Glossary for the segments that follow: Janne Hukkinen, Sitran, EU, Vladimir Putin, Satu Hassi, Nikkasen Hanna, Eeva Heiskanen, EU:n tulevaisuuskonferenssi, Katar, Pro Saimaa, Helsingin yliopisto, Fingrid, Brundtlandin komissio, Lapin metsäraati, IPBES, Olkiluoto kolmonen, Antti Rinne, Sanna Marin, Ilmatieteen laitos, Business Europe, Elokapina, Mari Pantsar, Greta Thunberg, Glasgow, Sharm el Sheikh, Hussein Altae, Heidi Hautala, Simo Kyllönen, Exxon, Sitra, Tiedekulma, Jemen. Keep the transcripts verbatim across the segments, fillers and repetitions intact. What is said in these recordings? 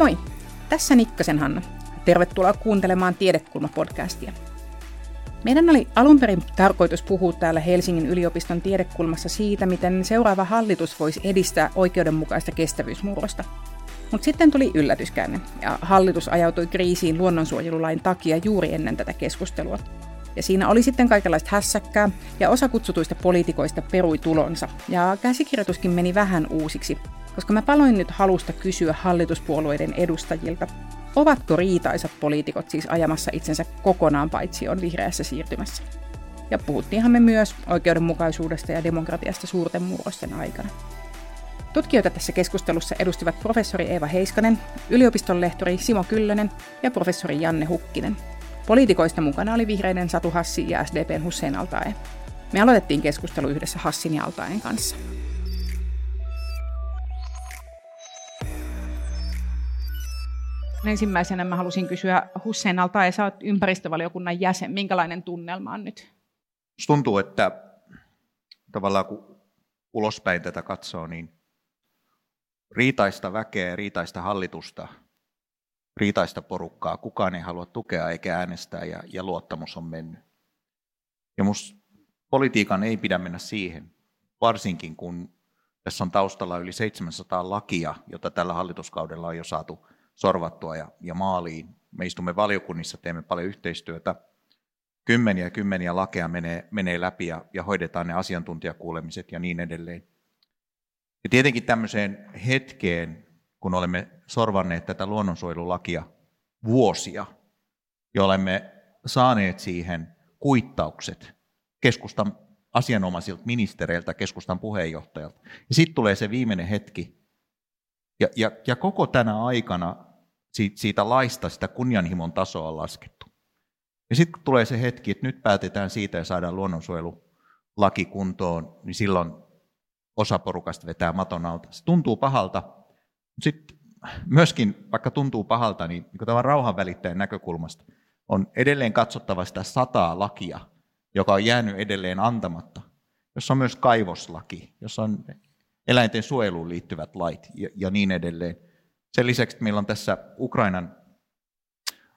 Moi, tässä Nikkasen Hanna. Tervetuloa kuuntelemaan Tiedekulma-podcastia. Meidän oli alun perin tarkoitus puhua täällä Helsingin yliopiston Tiedekulmassa siitä, miten seuraava hallitus voisi edistää oikeudenmukaista kestävyysmurrosta. Mutta sitten tuli yllätyskäänne, ja hallitus ajautui kriisiin luonnonsuojelulain takia juuri ennen tätä keskustelua. Ja siinä oli sitten kaikenlaista hässäkkää, ja osa kutsutuista poliitikoista perui tulonsa, ja käsikirjoituskin meni vähän uusiksi, koska mä paloin nyt halusta kysyä hallituspuolueiden edustajilta, ovatko riitaisat poliitikot siis ajamassa itsensä kokonaan paitsioon vihreässä siirtymässä. Ja puhuttiinhan me myös oikeudenmukaisuudesta ja demokratiasta suurten murrosten aikana. Tutkijoita tässä keskustelussa edustivat professori Eeva Heiskanen, yliopiston lehtori Simo Kyllönen ja professori Janne Hukkinen. Poliitikoista mukana oli vihreiden Satu Hassi ja S D P:n Hussein Altae. Me aloitettiin keskustelu yhdessä Hassin ja Altaen kanssa. Ensimmäisenä mä halusin kysyä Hussein Altae, sä oot ympäristövaliokunnan jäsen. Minkälainen tunnelma on nyt? Tuntuu, että tavallaan kun ulospäin tätä katsoo, niin riitaista väkeä, riitaista hallitusta, riitaista porukkaa. Kukaan ei halua tukea eikä äänestää ja, ja luottamus on mennyt. Ja musta politiikan ei pidä mennä siihen, varsinkin kun tässä on taustalla yli seitsemänsataa lakia, jota tällä hallituskaudella on jo saatu sorvattua ja, ja maaliin. Me istumme valiokunnissa, teemme paljon yhteistyötä. Kymmeniä ja kymmeniä lakeja menee, menee läpi ja, ja hoidetaan ne asiantuntijakuulemiset ja niin edelleen. Ja tietenkin tämmöiseen hetkeen, kun olemme sorvanneet tätä luonnonsuojelulakia vuosia, ja olemme saaneet siihen kuittaukset keskustan asianomaisilta ministereiltä, keskustan puheenjohtajalta. Ja sitten tulee se viimeinen hetki, ja, ja, ja koko tänä aikana siitä, siitä laista sitä kunnianhimon tasoa on laskettu. Ja sitten tulee se hetki, että nyt päätetään siitä ja saadaan luonnonsuojelulaki kuntoon, niin silloin osa porukasta vetää maton alta. Se tuntuu pahalta, mutta sitten myöskin, vaikka tuntuu pahalta, niin, niin tämän rauhanvälittäjän näkökulmasta on edelleen katsottava sitä sataa lakia, joka on jäänyt edelleen antamatta, jossa on myös kaivoslaki, jossa on eläinten suojeluun liittyvät lait ja, ja niin edelleen. Sen lisäksi meillä on tässä Ukrainan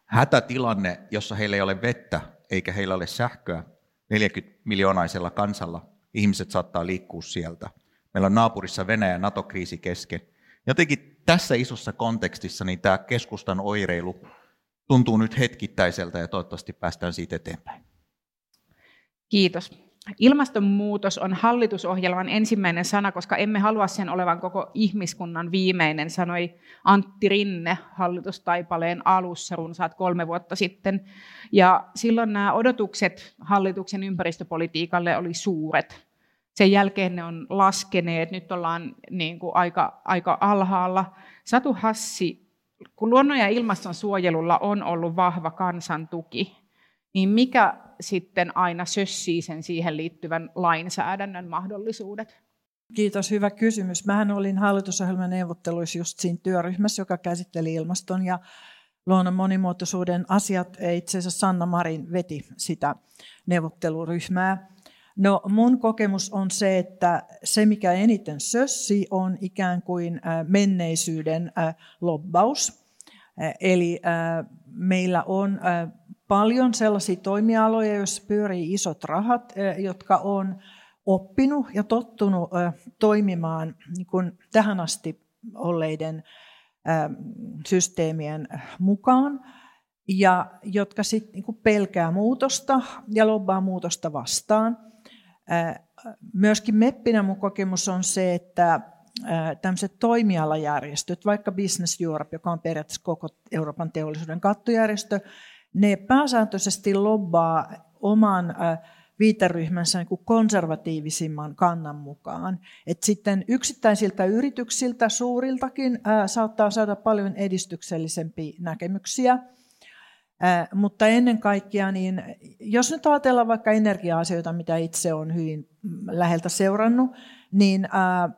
hätätilanne, jossa heillä ei ole vettä eikä heillä ole sähköä neljäkymmentä miljoonaisella kansalla. Ihmiset saattaa liikkua sieltä. Meillä on naapurissa Venäjä- ja NATO-kriisi kesken. Jotenkin tässä isossa kontekstissa niin tämä keskustan oireilu tuntuu nyt hetkittäiseltä ja toivottavasti päästään siitä eteenpäin. Kiitos. Ilmastonmuutos on hallitusohjelman ensimmäinen sana, koska emme halua sen olevan koko ihmiskunnan viimeinen, sanoi Antti Rinne hallitustaipaleen alussa runsaat kolme vuotta sitten. Ja silloin nämä odotukset hallituksen ympäristöpolitiikalle oli suuret. Sen jälkeen ne on laskeneet, nyt ollaan niin kuin aika, aika alhaalla. Satu Hassi, kun luonnon ja ilmaston suojelulla on ollut vahva kansan tuki, niin mikä sitten aina sössii sen siihen liittyvän lainsäädännön mahdollisuudet? Kiitos, hyvä kysymys. Mähän olin hallitusohjelman neuvotteluissa just siinä työryhmässä, joka käsitteli ilmaston ja luonnon monimuotoisuuden asiat. Itse asiassa Sanna Marin veti sitä neuvotteluryhmää. No mun kokemus on se, että se mikä eniten sössii on ikään kuin menneisyyden lobbaus. Eli meillä on paljon sellaisia toimialoja, joissa pyörii isot rahat, jotka on oppinut ja tottunut toimimaan niin kuin tähän asti olleiden systeemien mukaan, ja jotka sitten niin kuin pelkää muutosta ja lobbaa muutosta vastaan. Myöskin meppinä mun kokemus on se, että tämmöiset toimialajärjestöt, vaikka Business Europe, joka on periaatteessa koko Euroopan teollisuuden kattojärjestö, ne pääsääntöisesti lobbaa oman viiteryhmänsä niin kuin konservatiivisimman kannan mukaan. Et sitten yksittäisiltä yrityksiltä, suuriltakin, ää, saattaa saada paljon edistyksellisempiä näkemyksiä. Ää, mutta ennen kaikkea, niin, jos nyt ajatellaan vaikka energia-asioita, mitä itse olen hyvin läheltä seurannut, niin ää,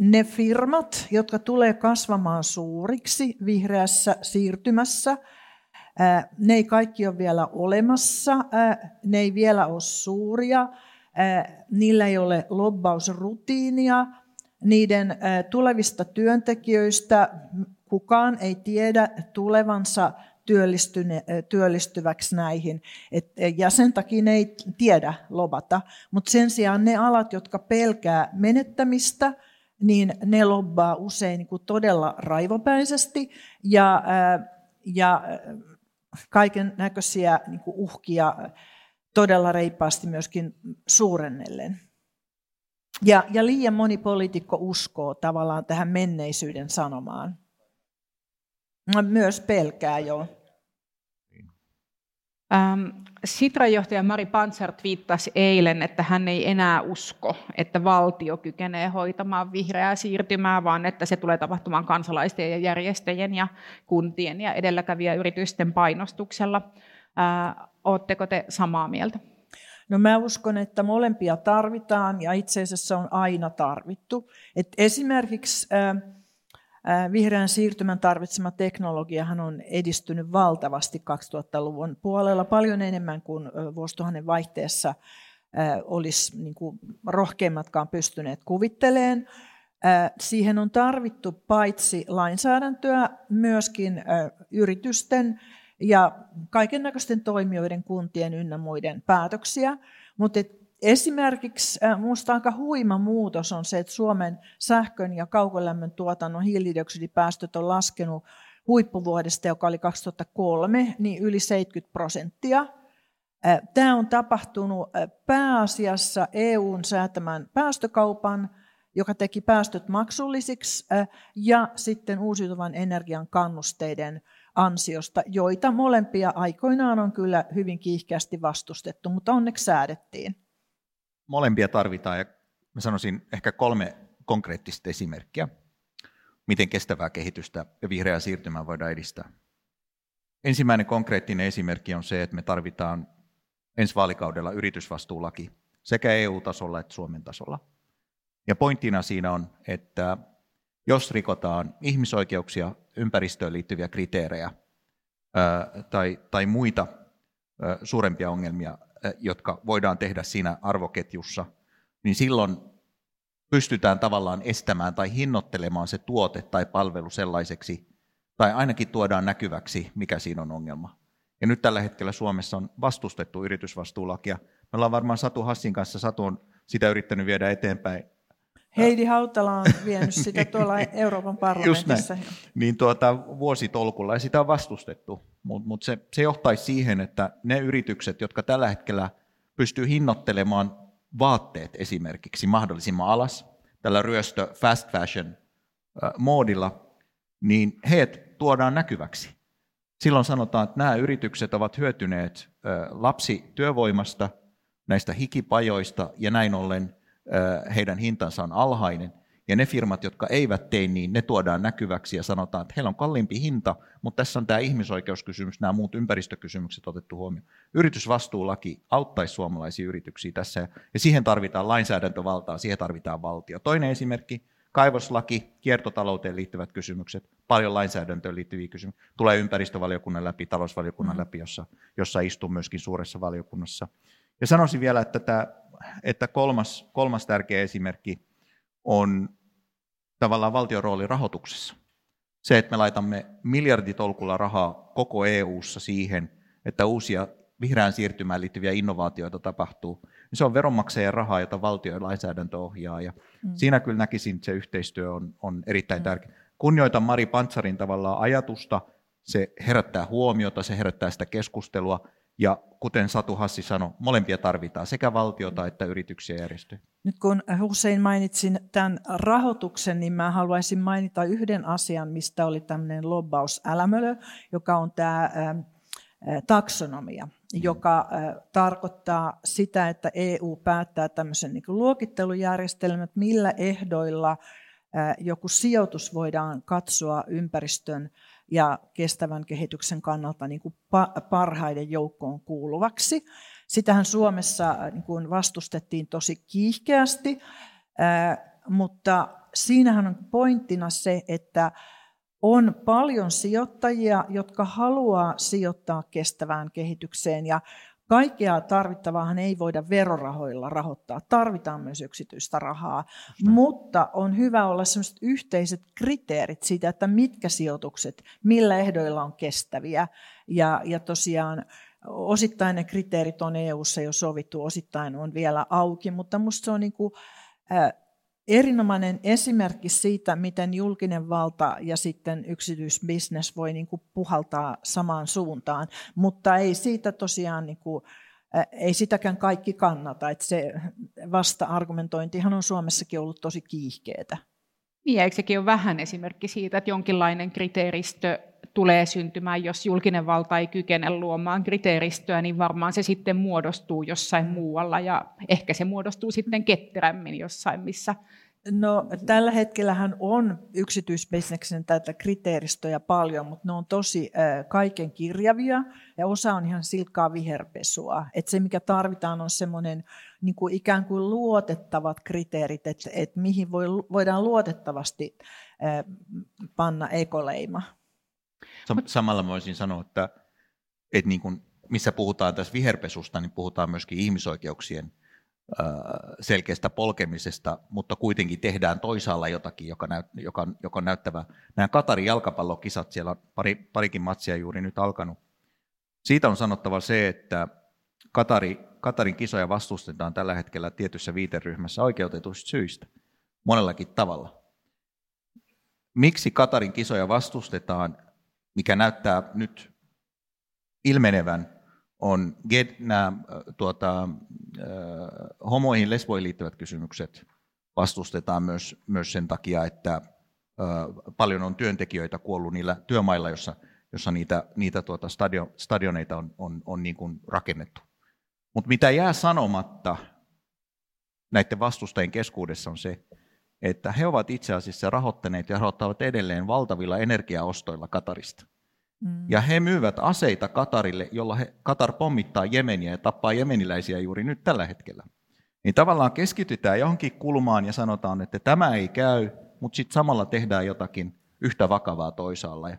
ne firmat, jotka tulee kasvamaan suuriksi vihreässä siirtymässä, ne ei kaikki ole vielä olemassa, ne ei vielä ole suuria, niillä ei ole lobbausrutiinia, niiden tulevista työntekijöistä Kukaan ei tiedä tulevansa työllistyväksi näihin, et, ja sen takia ne ei tiedä lobata. Mutta sen sijaan ne alat, jotka pelkää menettämistä, niin ne lobbaa usein niin kuin todella raivopäisesti ja, ja kaiken näköisiä niin kuin uhkia todella reippaasti myöskin suurennellen. Ja, ja liian moni poliitikko uskoo tavallaan tähän menneisyyden sanomaan. Myös pelkää, joo. Sitran johtaja Mari Pantsar twiittasi eilen, että hän ei enää usko, että valtio kykenee hoitamaan vihreää siirtymää, vaan että se tulee tapahtumaan kansalaisten ja järjestäjien ja kuntien ja edelläkävijäyritysten painostuksella. Oletteko te samaa mieltä? No mä uskon, että molempia tarvitaan ja itse asiassa on aina tarvittu. Et esimerkiksi vihreän siirtymän tarvitsema teknologiahan on edistynyt valtavasti kaksituhattaluvun puolella, paljon enemmän kuin vuosituhannen vaihteessa olisi niin kuin rohkeimmatkaan pystyneet kuvitteleen. Siihen on tarvittu paitsi lainsäädäntöä, myöskin yritysten ja kaikennäköisten toimijoiden, kuntien ynnä muiden päätöksiä, mutta esimerkiksi minusta aika huima muutos on se, että Suomen sähkön ja kaukolämmön tuotannon hiilidioksidipäästöt on laskenut huippuvuodesta, joka oli kaksituhattakolme, niin yli seitsemänkymmentä prosenttia. Tämä on tapahtunut pääasiassa E U:n säätämän päästökaupan, joka teki päästöt maksullisiksi, ja sitten uusiutuvan energian kannusteiden ansiosta, joita molempia aikoinaan on kyllä hyvin kiihkeästi vastustettu, mutta onneksi säädettiin. Molempia tarvitaan ja mä sanoisin ehkä kolme konkreettista esimerkkiä, miten kestävää kehitystä ja vihreää siirtymää voidaan edistää. Ensimmäinen konkreettinen esimerkki on se, että me tarvitaan ensi vaalikaudella yritysvastuulaki sekä E U-tasolla että Suomen tasolla. Ja pointtina siinä on, että jos rikotaan ihmisoikeuksia, ympäristöön liittyviä kriteerejä ää, tai, tai muita ää, suurempia ongelmia, jotka voidaan tehdä siinä arvoketjussa, niin silloin pystytään tavallaan estämään tai hinnoittelemaan se tuote tai palvelu sellaiseksi, tai ainakin tuodaan näkyväksi, mikä siinä on ongelma. Ja nyt tällä hetkellä Suomessa on vastustettu yritysvastuulakia. Me ollaan varmaan Satu Hassin kanssa, Satu on sitä yrittänyt viedä eteenpäin. Heidi Hautala on vienyt sitä tuolla Euroopan parlamentissa. Niin tuota, vuositolkulla, ja sitä on vastustettu, mutta mut se, se johtaisi siihen, että ne yritykset, jotka tällä hetkellä pystyy hinnoittelemaan vaatteet esimerkiksi mahdollisimman alas, tällä ryöstö fast fashion moodilla, niin heet tuodaan näkyväksi. Silloin sanotaan, että nämä yritykset ovat hyötyneet lapsityövoimasta, näistä hikipajoista, ja näin ollen heidän hintansa on alhainen, ja ne firmat, jotka eivät tee niin, ne tuodaan näkyväksi ja sanotaan, että heillä on kalliimpi hinta, mutta tässä on tämä ihmisoikeuskysymys, nämä muut ympäristökysymykset otettu huomioon. Yritysvastuulaki auttaisi suomalaisia yrityksiä tässä, ja siihen tarvitaan lainsäädäntövaltaa, siihen tarvitaan valtio. Toinen esimerkki, kaivoslaki, kiertotalouteen liittyvät kysymykset, paljon lainsäädäntöön liittyviä kysymyksiä, tulee ympäristövaliokunnan läpi, talousvaliokunnan mm-hmm. läpi, jossa, jossa istuu myöskin suuressa valiokunnassa. Ja sanoisin vielä, että tämä että kolmas, kolmas tärkeä esimerkki on tavallaan valtion rooli rahoituksessa. Se, että me laitamme miljarditolkulla rahaa koko E U:ssa siihen, että uusia vihreään siirtymään liittyviä innovaatioita tapahtuu, niin se on veronmaksajien rahaa, jota valtio ja lainsäädäntö ohjaa. Ja mm. siinä kyllä näkisin, että se yhteistyö on, on erittäin mm. tärkeä. Kunnioitan Mari Pantsarin tavallaan ajatusta. Se herättää huomiota, se herättää sitä keskustelua. Ja kuten Satu Hassi sanoi, molempia tarvitaan, sekä valtiota että yrityksiä järjestöjä. Nyt kun Hussein mainitsin tämän rahoituksen, niin mä haluaisin mainita yhden asian, mistä oli tämmöinen lobbausälmölö, joka on tämä taksonomia, joka tarkoittaa sitä, että E U päättää tämmöisen niin kuin luokittelujärjestelmät, millä ehdoilla joku sijoitus voidaan katsoa ympäristön ja kestävän kehityksen kannalta niin kuin parhaiden joukkoon kuuluvaksi. Sitähän Suomessa niin kuin vastustettiin tosi kiihkeästi, mutta siinähän on pointtina se, että on paljon sijoittajia, jotka haluaa sijoittaa kestävään kehitykseen, ja Kaikkea tarvittavaahan ei voida verorahoilla rahoittaa, tarvitaan myös yksityistä rahaa, mutta on hyvä olla sellaiset yhteiset kriteerit siitä, että mitkä sijoitukset, millä ehdoilla on kestäviä ja, ja tosiaan osittain ne kriteerit on E U:ssa jo sovittu, osittain on vielä auki, mutta minusta se on niin kuin, äh, erinomainen esimerkki siitä, miten julkinen valta ja sitten yksityisbisnes voi niin kuin puhaltaa samaan suuntaan, mutta ei siitä tosiaan niin kuin, äh, ei sitäkään kaikki kannata, että se vasta-argumentointihan on Suomessakin ollut tosi kiihkeetä. Niin, eikö sekin ole vähän esimerkki siitä, että jonkinlainen kriteeristö tulee syntymään, jos julkinen valta ei kykene luomaan kriteeristöä, niin varmaan se sitten muodostuu jossain muualla ja ehkä se muodostuu sitten ketterämmin jossain missä. No tällä hetkellähän on yksityisbisneksen tätä kriteeristöjä paljon, mutta ne on tosi äh, kaiken kirjavia ja osa on ihan silkkaa viherpesua. Et se mikä tarvitaan on semmoinen niin kuin ikään kuin luotettavat kriteerit, että et mihin voi, voidaan luotettavasti äh, panna ekoleima. Samalla voisin sanoa, että, että niin kuin, missä puhutaan tässä viherpesusta, niin puhutaan myöskin ihmisoikeuksien selkeästä polkemisesta, mutta kuitenkin tehdään toisaalla jotakin, joka, näyt, joka, joka on näyttävää. Nämä Katarin jalkapallokisat, siellä on pari, parikin matsia juuri nyt alkanut. Siitä on sanottava se, että Katari, Katarin kisoja vastustetaan tällä hetkellä tietyssä viiteryhmässä oikeutetuista syistä, monellakin tavalla. Miksi Katarin kisoja vastustetaan, mikä näyttää nyt ilmenevän, on get, nämä tuota, homoihin, lesboihin liittyvät kysymykset vastustetaan myös, myös sen takia, että paljon on työntekijöitä kuollut niillä työmailla, jossa, jossa niitä, niitä tuota stadio, stadioneita on, on, on niin kuin rakennettu. Mutta mitä jää sanomatta näiden vastustajien keskuudessa on se, että he ovat itse asiassa rahoittaneet ja rahoittavat edelleen valtavilla energiaostoilla Katarista. Mm. Ja he myyvät aseita Katarille, jolla he, Katar pommittaa Jemeniä ja tappaa jemeniläisiä juuri nyt tällä hetkellä. Niin tavallaan keskitytään johonkin kulmaan ja sanotaan, että tämä ei käy, mutta sitten samalla tehdään jotakin yhtä vakavaa toisaalla. Ja,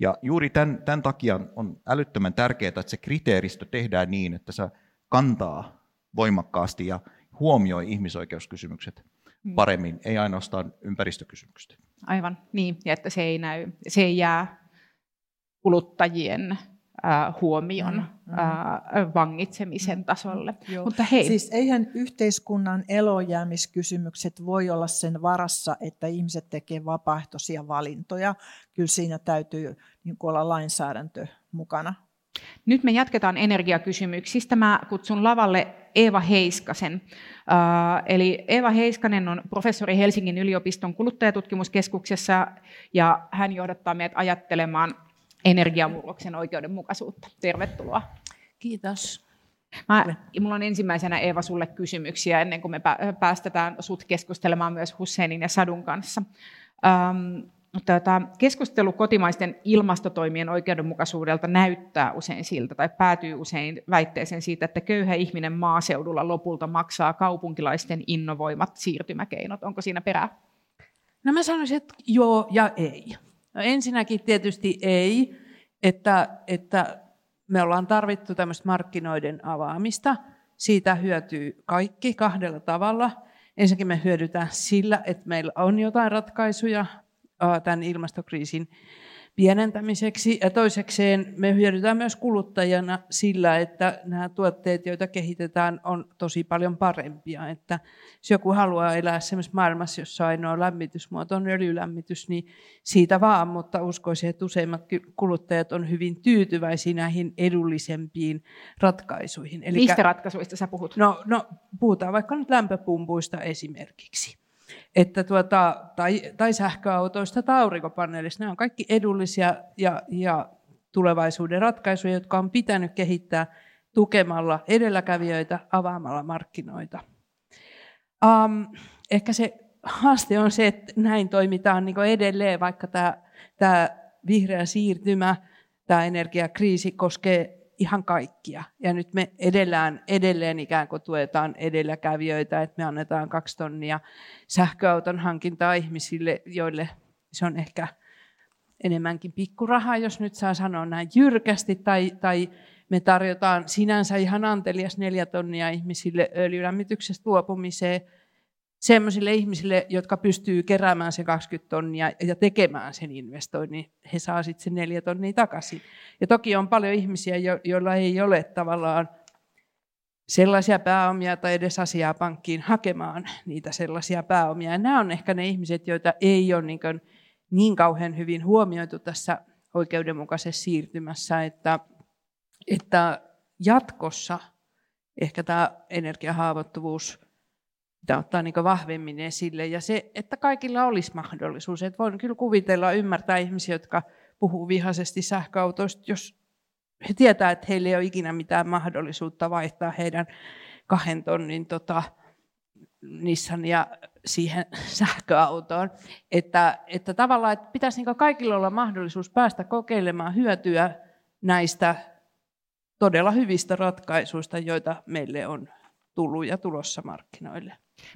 ja juuri tämän, tämän takia on älyttömän tärkeää, että se kriteeristö tehdään niin, että se kantaa voimakkaasti ja huomioi ihmisoikeuskysymykset paremmin, ei ainoastaan ympäristökysymykset. Aivan, niin, ja että se ei näy, se ei jää kuluttajien äh, huomion mm-hmm. äh, vangitsemisen tasolle. Joo. Mutta hei. Siis eihän yhteiskunnan elojäämiskysymykset voi olla sen varassa, että ihmiset tekevät vapaaehtoisia valintoja. Kyllä siinä täytyy niin kuin olla lainsäädäntö mukana. Nyt me jatketaan energiakysymyksistä. Mä kutsun lavalle Eeva Heiskasen. Äh, eli Eeva Heiskanen on professori Helsingin yliopiston kuluttajatutkimuskeskuksessa ja hän johdattaa meidät ajattelemaan energiamurroksen oikeudenmukaisuutta. Tervetuloa. Kiitos. Mä, mulla on ensimmäisenä Eeva sulle kysymyksiä ennen kuin me päästetään sut keskustelemaan myös Husseinin ja Sadun kanssa. Ähm, Tätä keskustelu kotimaisten ilmastotoimien oikeudenmukaisuudelta näyttää usein siltä tai päätyy usein väitteeseen siitä, että köyhä ihminen maaseudulla lopulta maksaa kaupunkilaisten innovoimat siirtymäkeinot. Onko siinä perää? No mä sanoisin, että joo ja ei. No ensinnäkin tietysti ei, että, että me ollaan tarvittu tämmöistä markkinoiden avaamista. Siitä hyötyy kaikki kahdella tavalla. Ensinnäkin me hyödytään sillä, että meillä on jotain ratkaisuja tämän ilmastokriisin pienentämiseksi. Ja toisekseen me hyödytään myös kuluttajana sillä, että nämä tuotteet, joita kehitetään, on tosi paljon parempia. Että jos joku haluaa elää sellaisessa maailmassa, jossa ainoa lämmitysmuoto on öljylämmitys, niin siitä vaan. Mutta uskoisin, että useimmat kuluttajat on hyvin tyytyväisiä näihin edullisempiin ratkaisuihin. Eli mistä ratkaisuista sä puhut? No, no puhutaan vaikka nyt lämpöpumpuista esimerkiksi. Että tuota, tai, tai sähköautoista tai aurinkopaneelista. Nämä on kaikki edullisia ja, ja tulevaisuuden ratkaisuja, jotka on pitänyt kehittää tukemalla edelläkävijöitä, avaamalla markkinoita. Um, ehkä se haaste on se, että näin toimitaan niin kuin edelleen, vaikka tämä, tämä vihreä siirtymä, tämä energiakriisi koskee ihan kaikkia. Ja nyt me edellään, edelleen ikään kuin tuetaan edelläkävijöitä, että me annetaan kaksi tonnia sähköauton hankintaa ihmisille, joille se on ehkä enemmänkin pikkurahaa, jos nyt saa sanoa näin jyrkästi, tai, tai Me tarjotaan sinänsä ihan antelias neljä tonnia ihmisille öljylämmityksestä luopumiseen, sellaisille ihmisille, jotka pystyy keräämään sen kaksikymmentä tonnia ja tekemään sen investoinnin, he saa sitten sen neljä tonnia takaisin. Ja toki on paljon ihmisiä, joilla ei ole tavallaan sellaisia pääomia tai edes asiaa pankkiin hakemaan niitä sellaisia pääomia. Ja nämä on ehkä ne ihmiset, joita ei ole niin, niin kauhean hyvin huomioitu tässä oikeudenmukaisessa siirtymässä, että, että jatkossa ehkä tämä energiahaavoittuvuus pitää ottaa niin vahvemmin esille. Ja se, että kaikilla olisi mahdollisuus. Että voin kyllä kuvitella ymmärtää ihmisiä, jotka puhuu vihaisesti sähköautoista, jos he tietää, että heillä ei ole ikinä mitään mahdollisuutta vaihtaa heidän kahden tonnin tota, Nissania siihen sähköautoon. Että, että tavallaan että pitäisi niin kaikilla olla mahdollisuus päästä kokeilemaan hyötyä näistä todella hyvistä ratkaisuista, joita meille on tullut ja tulossa markkinoille.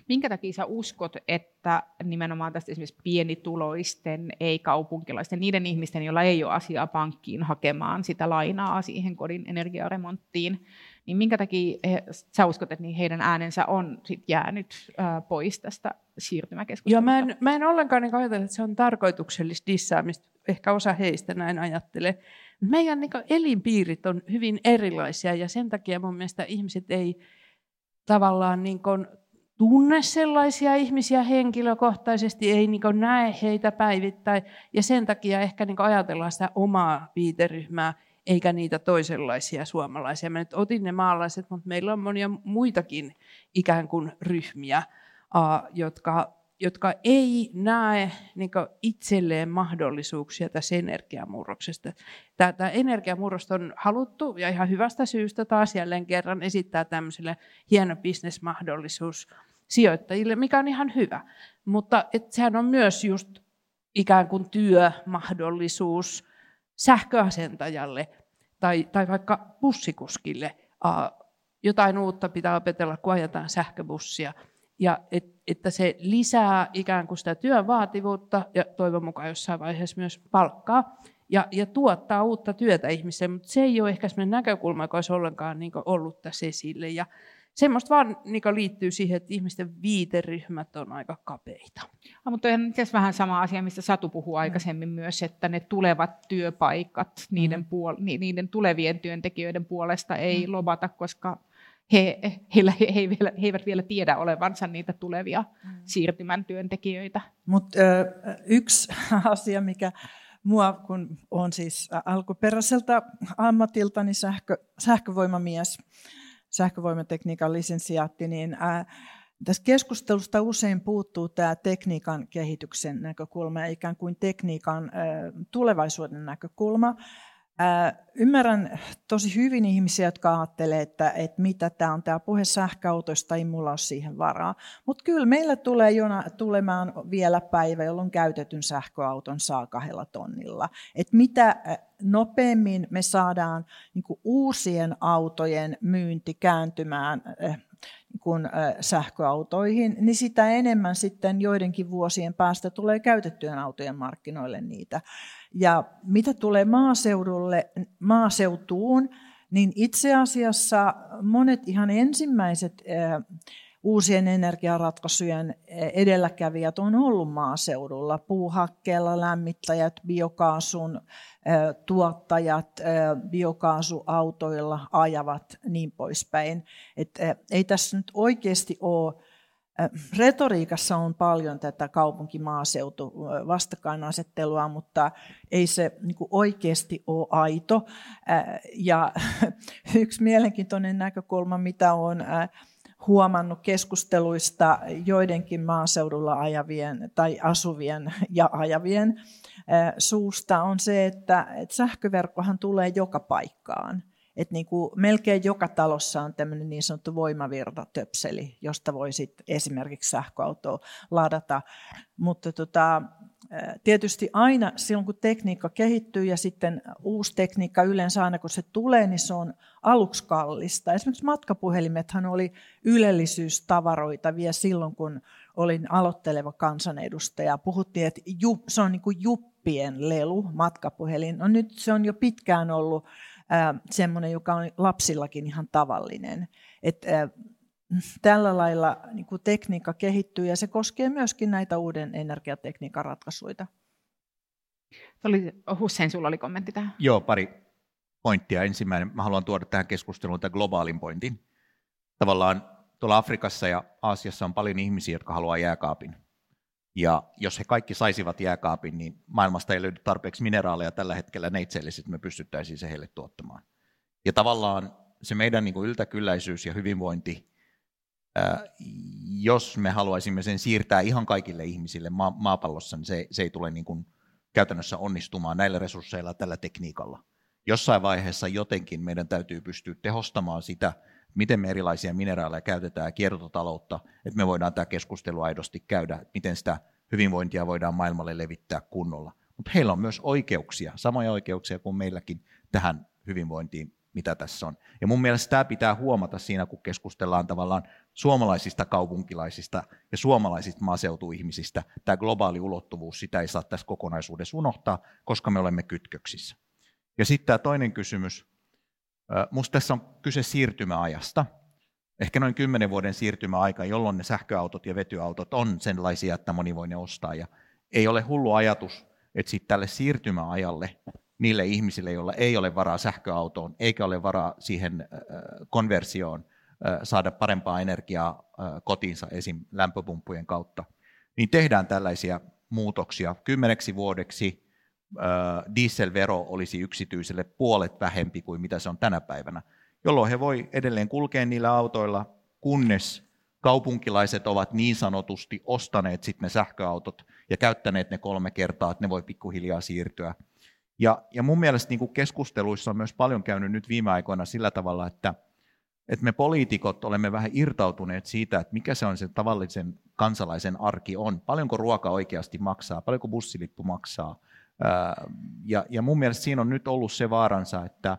Minkä takia sä uskot, että nimenomaan tästä esimerkiksi pienituloisten, ei-kaupunkilaisten, niiden ihmisten, joilla ei ole asiaa pankkiin hakemaan sitä lainaa siihen kodin energiaremonttiin, niin minkä takia he, sä uskot, että heidän äänensä on sit jäänyt ää, pois tästä siirtymäkeskustelusta? Joo, mä en, mä en ollenkaan niin ajatella, että se on tarkoituksellista dissaamista. Ehkä osa heistä näin ajattelee. Meidän niin elinpiirit on hyvin erilaisia ja sen takia mun mielestä ihmiset ei tavallaan niin kuin tunne sellaisia ihmisiä henkilökohtaisesti, ei niin kuin näe heitä päivittäin ja sen takia ehkä niin kuin ajatellaan sitä omaa viiteryhmää eikä niitä toisenlaisia suomalaisia. Mä nyt otin ne maalaiset, mutta meillä on monia muitakin ikään kuin ryhmiä, jotka, jotka ei näe niin kuin itselleen mahdollisuuksia tässä energiamurroksesta. Tämä energiamurros on haluttu ja ihan hyvästä syystä taas jälleen kerran esittää tämmöiselle hieno bisnesmahdollisuus sijoittajille, mikä on ihan hyvä. Mutta et sehän on myös just ikään kuin työmahdollisuus sähköasentajalle tai, tai vaikka bussikuskille. Jotain uutta pitää opetella, kun ajetaan sähköbussia. Ja et, että se lisää ikään kuin sitä työn vaativuutta ja toivon mukaan jossain vaiheessa myös palkkaa ja, ja tuottaa uutta työtä ihmiselle, mutta se ei ole ehkä sellainen näkökulma, joka olisi ollenkaan niin kuin ollut tässä esille. Ja semmoista vaan niin kuin liittyy siihen, että ihmisten viiteryhmät on aika kapeita. Ja, mutta on itse asiassa vähän sama asia, mistä Satu puhui aikaisemmin mm. myös, että ne tulevat työpaikat mm. niiden, puol- niiden tulevien työntekijöiden puolesta ei mm. lobata, koska He, he, he, he, vielä, he eivät vielä tiedä olevansa niitä tulevia siirtymän työntekijöitä. Mutta yksi asia, mikä mua, kun olen siis alkuperäiseltä ammatiltani sähkö, sähkövoimamies, sähkövoimatekniikan lisensiaatti, niin ää, tässä keskustelusta usein puuttuu tämä tekniikan kehityksen näkökulma ja ikään kuin tekniikan ää, tulevaisuuden näkökulma. Ymmärrän tosi hyvin ihmisiä, jotka ajattelee, että, että mitä tämä on tämä puhe sähköautoista, ei mulla ole siihen varaa. Mutta kyllä meillä tulee jona, tulemaan vielä päivä, jolloin käytetyn sähköauton saa kahdella tonnilla. Et mitä nopeammin me saadaan niin kuin uusien autojen myynti kääntymään kun sähköautoihin, niin sitä enemmän sitten joidenkin vuosien päästä tulee käytettyjen autojen markkinoille niitä. Ja mitä tulee maaseudulle, maaseutuun, niin itse asiassa monet ihan ensimmäiset uusien energiaratkaisujen edelläkävijät on ollut maaseudulla. Puuhakkeella lämmittäjät, biokaasun tuottajat, biokaasuautoilla ajavat niin poispäin. Et ei tässä nyt oikeasti ole, retoriikassa on paljon tätä kaupunki-maaseutu vastakkainasettelua, mutta ei se niin kuin oikeasti ole aito. Ja yksi mielenkiintoinen näkökulma, mitä on huomannut keskusteluista joidenkin maaseudulla ajavien tai asuvien ja ajavien suusta on se, että sähköverkkohan tulee joka paikkaan. Että niin kuin melkein joka talossa on tämmöinen niin sanottu voimavirtatöpseli, josta voi sitten esimerkiksi sähköautoa ladata. Mutta tota, tietysti aina silloin, kun tekniikka kehittyy ja sitten uusi tekniikka yleensä aina kun se tulee, niin se on aluksi kallista. Esimerkiksi matkapuhelimethan oli ylellisyystavaroita vielä silloin, kun olin aloitteleva kansanedustaja. Puhuttiin, että ju, se on niin kuin juppien lelu, matkapuhelin. No nyt se on jo pitkään ollut semmoinen, joka on lapsillakin ihan tavallinen. Et, ää, tällä lailla niin kuin tekniikka kehittyy ja se koskee myöskin näitä uuden energiatekniikan ratkaisuja. Hussein, sinulla oli kommentti tähän. Joo, pari pointtia. Ensimmäinen, mä haluan tuoda tähän keskusteluun tämän globaalin pointin. Tavallaan tuolla Afrikassa ja Aasiassa on paljon ihmisiä, jotka haluaa jääkaapin. Ja jos he kaikki saisivat jääkaapin, niin maailmasta ei löydy tarpeeksi mineraaleja tällä hetkellä neitselliset, me pystyttäisiin se heille tuottamaan. Ja tavallaan se meidän niin kuin yltäkylläisyys ja hyvinvointi, ää, jos me haluaisimme sen siirtää ihan kaikille ihmisille ma- maapallossa, niin se, se ei tule niin kuin käytännössä onnistumaan näillä resursseilla tällä tekniikalla. Jossain vaiheessa jotenkin meidän täytyy pystyä tehostamaan sitä, miten me erilaisia mineraaleja käytetään, kiertotaloutta, että me voidaan tämä keskustelu aidosti käydä, miten sitä hyvinvointia voidaan maailmalle levittää kunnolla. Mutta heillä on myös oikeuksia, samoja oikeuksia kuin meilläkin tähän hyvinvointiin, mitä tässä on. Ja mun mielestä tämä pitää huomata siinä, kun keskustellaan tavallaan suomalaisista kaupunkilaisista ja suomalaisista maaseutuihmisistä. Tämä globaali ulottuvuus, sitä ei saa tässä kokonaisuudessa unohtaa, koska me olemme kytköksissä. Ja sitten tämä toinen kysymys. Minusta tässä on kyse siirtymäajasta, ehkä noin kymmenen vuoden siirtymäaika, jolloin ne sähköautot ja vetyautot on sellaisia, että moni voi ne ostaa. Ja ei ole hullu ajatus, että sitten tälle siirtymäajalle niille ihmisille, joilla ei ole varaa sähköautoon, eikä ole varaa siihen konversioon saada parempaa energiaa kotiinsa esim. Lämpöpumppujen kautta, niin tehdään tällaisia muutoksia kymmeneksi vuodeksi. Dieselvero olisi yksityiselle puolet vähempi kuin mitä se on tänä päivänä, jolloin he voi edelleen kulkea niillä autoilla, kunnes kaupunkilaiset ovat niin sanotusti ostaneet sit ne sähköautot ja käyttäneet ne kolme kertaa, että ne voi pikkuhiljaa siirtyä. Ja, ja mun mielestä niin kuin keskusteluissa on myös paljon käynyt nyt viime aikoina sillä tavalla, että, että me poliitikot olemme vähän irtautuneet siitä, että mikä se on se tavallisen kansalaisen arki on, paljonko ruoka oikeasti maksaa, paljonko bussilippu maksaa. Ja, ja mun mielestä siinä on nyt ollut se vaaransa, että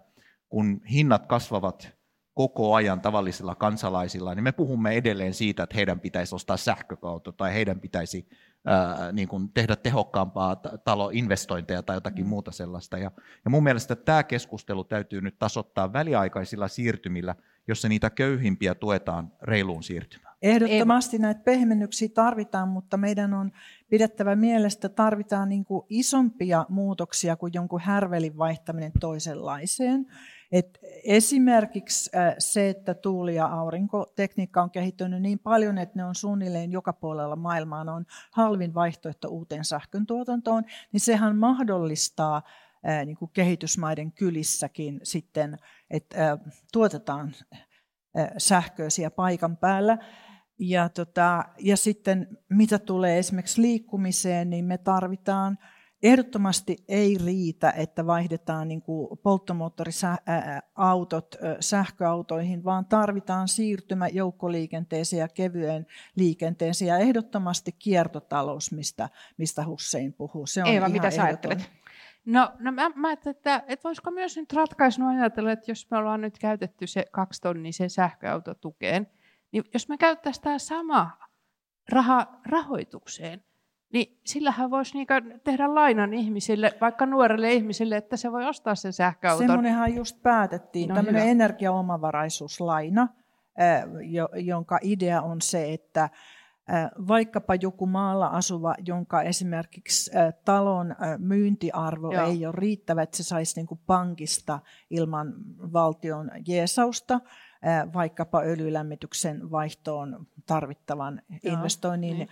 kun hinnat kasvavat koko ajan tavallisilla kansalaisilla, niin me puhumme edelleen siitä, että heidän pitäisi ostaa sähköauto tai heidän pitäisi ää, niin kuin tehdä tehokkaampaa taloinvestointeja tai jotakin muuta sellaista. Ja, ja mun mielestä tämä keskustelu täytyy nyt tasoittaa väliaikaisilla siirtymillä, jossa niitä köyhimpiä tuetaan reiluun siirtymään. Ehdottomasti näitä pehmennyksiä tarvitaan, mutta meidän on pidettävä mielestä, tarvitaan niin kuin isompia muutoksia kuin jonkun härvelin vaihtaminen toisenlaiseen. Et esimerkiksi se, että tuuli- ja aurinkotekniikka on kehittynyt niin paljon, että ne on suunnilleen joka puolella maailmaa, ne on halvin vaihtoehto uuteen sähköntuotantoon, niin sehän mahdollistaa niin kuin kehitysmaiden kylissäkin sitten, että tuotetaan sähköisiä paikan päällä. Ja, tota, ja sitten mitä tulee esimerkiksi liikkumiseen, niin me tarvitaan, ehdottomasti ei riitä, että vaihdetaan niin kuin polttomoottoriautot sähköautoihin, vaan tarvitaan siirtymä joukkoliikenteeseen ja kevyen liikenteeseen ja ehdottomasti kiertotalous, mistä, mistä Hussein puhuu. Se on Eeva, mitä sä ajattelet? No, no mä, mä ajattelin, että, että voisiko myös nyt ratkaisuna ajatella, että jos me ollaan nyt käytetty se kaksi tonnia sen sähköautotukeen, niin jos me käyttäisiin tämä sama raha rahoitukseen, niin sillähän voisi niinku tehdä lainan ihmisille, vaikka nuorelle ihmisille, että se voi ostaa sen sähköauton. Semmoinenhan just päätettiin, no tämmöinen hyvä energiaomavaraisuuslaina, jonka idea on se, että vaikkapa joku maalla asuva, jonka esimerkiksi talon myyntiarvo Joo. ei ole riittävä, että se saisi niin kuin pankista ilman valtion jeesausta, vaikkapa öljylämmityksen vaihtoon tarvittavan Joo. investoinnin, niin.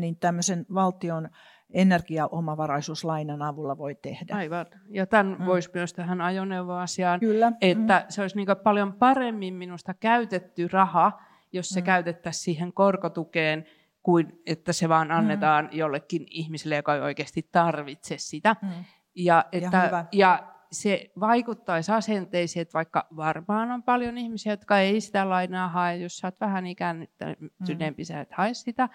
niin tämmöisen valtion energiaomavaraisuuslainan avulla voi tehdä. Aivan. Ja tämän mm. voisi myös tähän ajoneuvoasiaan, Kyllä. että mm. se olisi niin kuin paljon paremmin minusta käytetty raha, jos se mm. käytettäisiin siihen korkotukeen, kuin että se vaan annetaan mm. jollekin ihmiselle, joka ei oikeasti tarvitse sitä. Mm. Ja, että, ja, ja se vaikuttaisi asenteisiin, että vaikka varmaan on paljon ihmisiä, jotka ei sitä lainaa hae, jos sä oot vähän ikääntyneempi, mm. sä et hae sitä.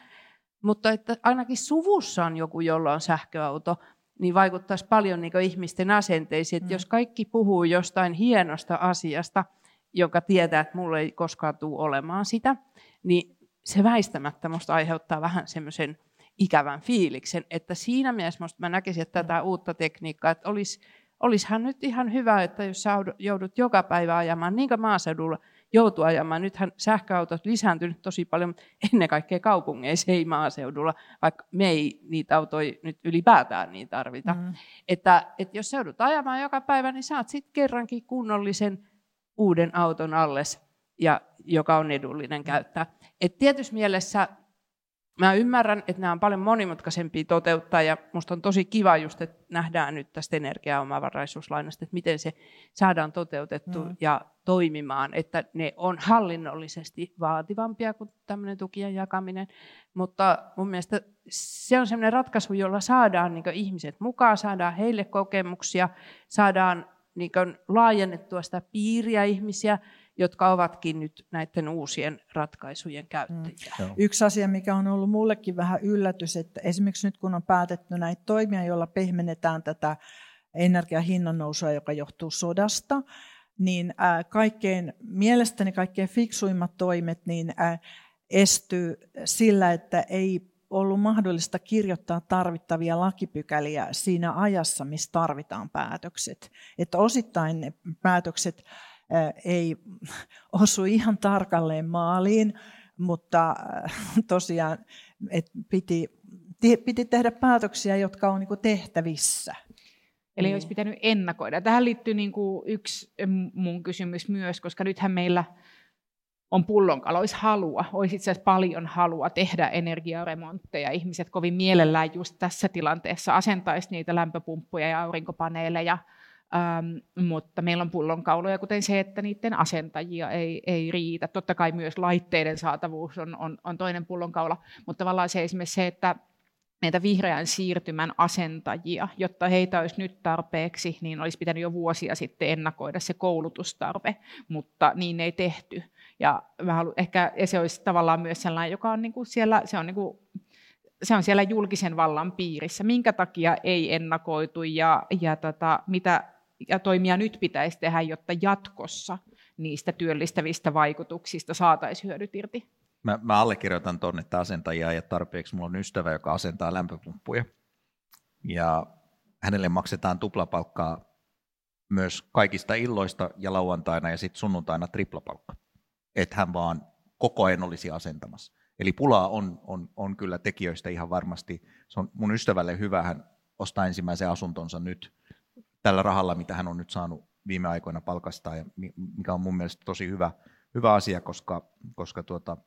Mutta että ainakin suvussa on joku, jolla on sähköauto, niin vaikuttaisi paljon niin kuin ihmisten asenteisiin. Mm. Jos kaikki puhuu jostain hienosta asiasta, joka tietää, että mulla ei koskaan tule olemaan sitä, niin se väistämättä musta aiheuttaa vähän semmoisen ikävän fiiliksen, että siinä mielessä musta mä näkisin, että tätä uutta tekniikkaa, että olisi, olisihan nyt ihan hyvä, että jos sä joudut joka päivä ajamaan, niin kuin maaseudulla joutuu ajamaan. Nythän sähköautot lisääntynyt tosi paljon, mutta ennen kaikkea kaupungeissa, ei maaseudulla, vaikka me ei niitä autoja nyt ylipäätään niin tarvita. Mm. Että, että jos sä joudut ajamaan joka päivä, niin saat sitten kerrankin kunnollisen uuden auton alles, ja, joka on edullinen käyttää. Et tietyssä mielessä mä ymmärrän, että nämä on paljon monimutkaisempia toteuttaa, ja musta on tosi kiva just, että nähdään nyt tästä energiaomavaraisuuslainasta, että miten se saadaan toteutettu mm. ja toimimaan, että ne on hallinnollisesti vaativampia kuin tämmöinen tukien jakaminen, mutta mun mielestä se on semmoinen ratkaisu, jolla saadaan niin kuin ihmiset mukaan, saadaan heille kokemuksia, saadaan niin kuin laajennettua sitä piiriä ihmisiä, jotka ovatkin nyt näiden uusien ratkaisujen käyttäjiä. Mm. Yksi asia, mikä on ollut mullekin vähän yllätys, että esimerkiksi nyt kun on päätetty näitä toimia, joilla pehmennetään tätä energian hinnan nousua, joka johtuu sodasta, niin kaikkein, mielestäni kaikkein fiksuimmat toimet niin estyy sillä, että ei ollut mahdollista kirjoittaa tarvittavia lakipykäliä siinä ajassa, missä tarvitaan päätökset. Että osittain ne päätökset ei osu ihan tarkalleen maaliin, mutta tosiaan et piti, piti tehdä päätöksiä, jotka on niinku tehtävissä. Eli niin. Olisi pitänyt ennakoida. Tähän liittyy niinku yksi mun kysymys myös, koska nythän meillä on pullonkala, olisi halua, olisi itse asiassa paljon halua tehdä energiaremontteja. Ihmiset kovin mielellään just tässä tilanteessa asentaisi niitä lämpöpumppuja ja aurinkopaneeleja. Ähm, mutta meillä on pullonkauloja, kuten se, että niiden asentajia ei, ei riitä. Totta kai myös laitteiden saatavuus on, on, on toinen pullonkaula, mutta tavallaan se esimerkiksi se, että näitä vihreän siirtymän asentajia, jotta heitä olisi nyt tarpeeksi, niin olisi pitänyt jo vuosia sitten ennakoida se koulutustarve, mutta niin ei tehty. Ja mä haluan, ehkä ja se olisi tavallaan myös sellainen, joka on niin kuin siellä, se on niin kuin, se on siellä julkisen vallan piirissä, minkä takia ei ennakoitu ja, ja tota, mitä ja toimia nyt pitäisi tehdä, jotta jatkossa niistä työllistävistä vaikutuksista saataisiin hyödyt irti. Mä, mä allekirjoitan tuonne, että asentajia ei ole tarpeeksi. Mulla on ystävä, joka asentaa lämpöpumppuja. Ja hänelle maksetaan tuplapalkkaa myös kaikista illoista ja lauantaina ja sitten sunnuntaina triplapalkka. Että hän vaan koko ajan olisi asentamassa. Eli pulaa on, on, on kyllä tekijöistä ihan varmasti. Se on mun ystävälle hyvä, hän ostaa ensimmäisen asuntonsa nyt tällä rahalla, mitä hän on nyt saanut viime aikoina palkastaan, ja mikä on mun mielestä tosi hyvä, hyvä asia, koska, koska tuota,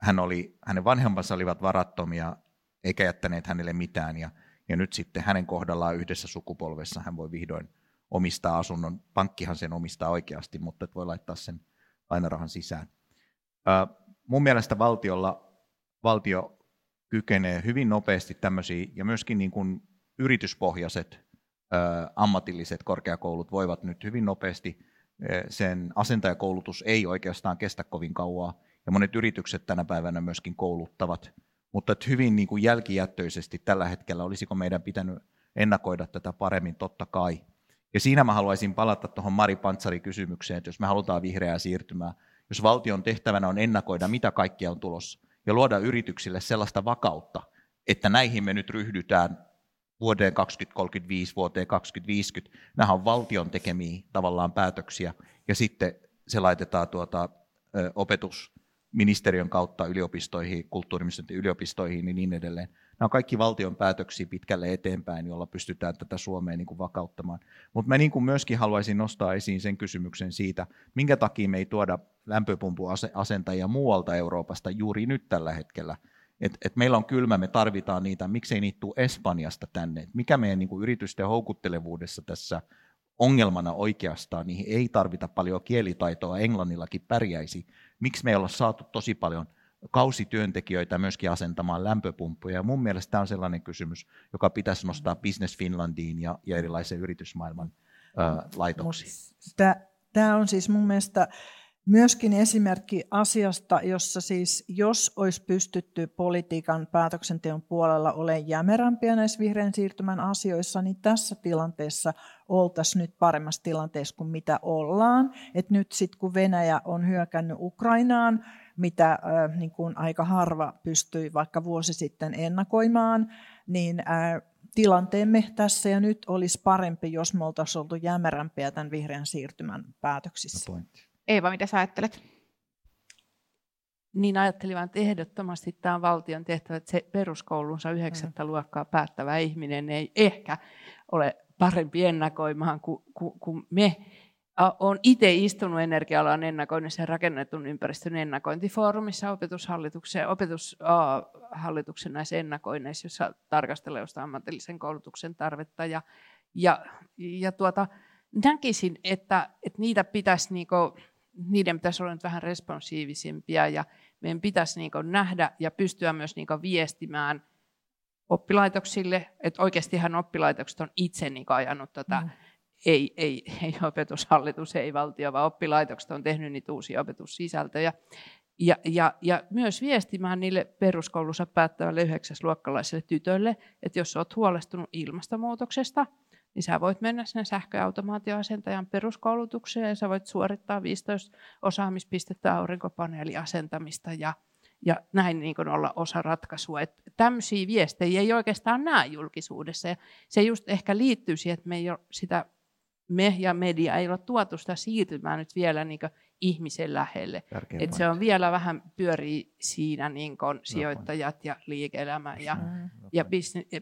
hän oli, hänen vanhempansa olivat varattomia, eikä jättäneet hänelle mitään, ja, ja nyt sitten hänen kohdallaan yhdessä sukupolvessa hän voi vihdoin omistaa asunnon. Pankkihan sen omistaa oikeasti, mutta et voi laittaa sen lainarahan sisään. Ö, mun mielestä valtiolla, valtio kykenee hyvin nopeasti tämmöisiä, ja myöskin niin kuin yrityspohjaiset ammatilliset korkeakoulut voivat nyt hyvin nopeasti, sen asentajakoulutus ei oikeastaan kestä kovin kauaa, ja monet yritykset tänä päivänä myöskin kouluttavat, mutta hyvin niin kuin jälkijättöisesti tällä hetkellä, olisiko meidän pitänyt ennakoida tätä paremmin, totta kai. Ja siinä mä haluaisin palata tuohon Mari Pantsarin kysymykseen, että jos me halutaan vihreää siirtymää, jos valtion tehtävänä on ennakoida, mitä kaikkea on tulossa, ja luoda yrityksille sellaista vakautta, että näihin me nyt ryhdytään, vuoteen kaksituhattakolmekymmentäviisi, vuoteen kaksituhattaviisikymmentä, nämä on valtion tekemiä tavallaan päätöksiä, ja sitten se laitetaan tuota, ö, opetusministeriön kautta yliopistoihin, kulttuuriministeriön yliopistoihin ja niin edelleen. Nämä on kaikki valtion päätöksiä pitkälle eteenpäin, jolla pystytään tätä Suomea niin kuin vakauttamaan. Mutta mä niin kuin myöskin haluaisin nostaa esiin sen kysymyksen siitä, minkä takia me ei tuoda lämpöpumpuasentajia muualta Euroopasta juuri nyt tällä hetkellä. Et, et meillä on kylmä, me tarvitaan niitä, miksei niitä tule Espanjasta tänne. Et mikä meidän niinku, yritysten houkuttelevuudessa tässä ongelmana oikeastaan, niihin ei tarvita paljon kielitaitoa, englannillakin pärjäisi. Miksi me ei olla saatu tosi paljon kausityöntekijöitä myöskin asentamaan lämpöpumppuja? Ja mun mielestä tämä on sellainen kysymys, joka pitäisi nostaa Business Finlandiin ja, ja erilaisen yritysmaailman ää, laitoksiin. Tämä on siis mun mielestä myöskin esimerkki asiasta, jossa siis jos olisi pystytty politiikan päätöksenteon puolella olemaan jämerämpiä näissä vihreän siirtymän asioissa, niin tässä tilanteessa oltaisiin nyt paremmassa tilanteessa kuin mitä ollaan. Et nyt sitten kun Venäjä on hyökännyt Ukrainaan, mitä äh, niin kuin aika harva pystyi vaikka vuosi sitten ennakoimaan, niin äh, tilanteemme tässä ja nyt olisi parempi, jos me oltaisiin oltu jämärämpiä tämän vihreän siirtymän päätöksissä. Eeva, mitä sä ajattelet? Niin ajattelin, että ehdottomasti tämä on valtion tehtävä, että se peruskoulunsa yhdeksättä luokkaa päättävä ihminen ei ehkä ole parempi ennakoimaan kuin, kuin, kuin me. Olen itse istunut energia-alan ennakoinnissa ja rakennetun ympäristön ennakointifoorumissa opetushallituksen, opetushallituksen näissä ennakoinneissa, jossa tarkastellaan ammatillisen koulutuksen tarvetta. Ja, ja, ja tuota, näkisin, että, että niitä pitäisi, niinku, niiden pitäisi olla nyt vähän responsiivisimpia ja meidän pitäisi niinku nähdä ja pystyä myös niinku viestimään oppilaitoksille, että oikeastihan oppilaitokset on itse niinku ajanut tätä. Mm. Ei, ei, ei opetushallitus, ei valtio, vaan oppilaitokset on tehnyt niitä uusia opetussisältöjä. Ja, ja, ja myös viestimään niille peruskoulussa päättävälle yhdeksäsluokkalaiselle tytölle, että jos olet huolestunut ilmastonmuutoksesta, niin sä voit mennä sinne sähköautomaatioasentajan peruskoulutukseen ja sä voit suorittaa viisitoista osaamispistettä aurinkopaneeliasentamista ja, ja näin niin kuin olla osa ratkaisua. Että tämmöisiä viestejä ei oikeastaan näe julkisuudessa ja se just ehkä liittyy siihen, että me ei ole sitä... Me ja media ei ole tuotu sitä siirtymään nyt vielä niin ihmisen lähelle. Et se on vielä vähän pyörii siinä niin sijoittajat ja liike-elämä ja, mm. ja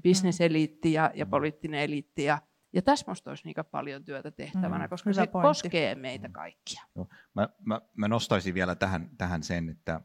bisneseliitti ja, ja poliittinen eliitti. Ja, ja tässä minusta olisi niin paljon työtä tehtävänä, mm. koska Hyvä se pointti. koskee meitä kaikkia. Joo. Mä, mä, mä nostaisin vielä tähän, tähän sen, että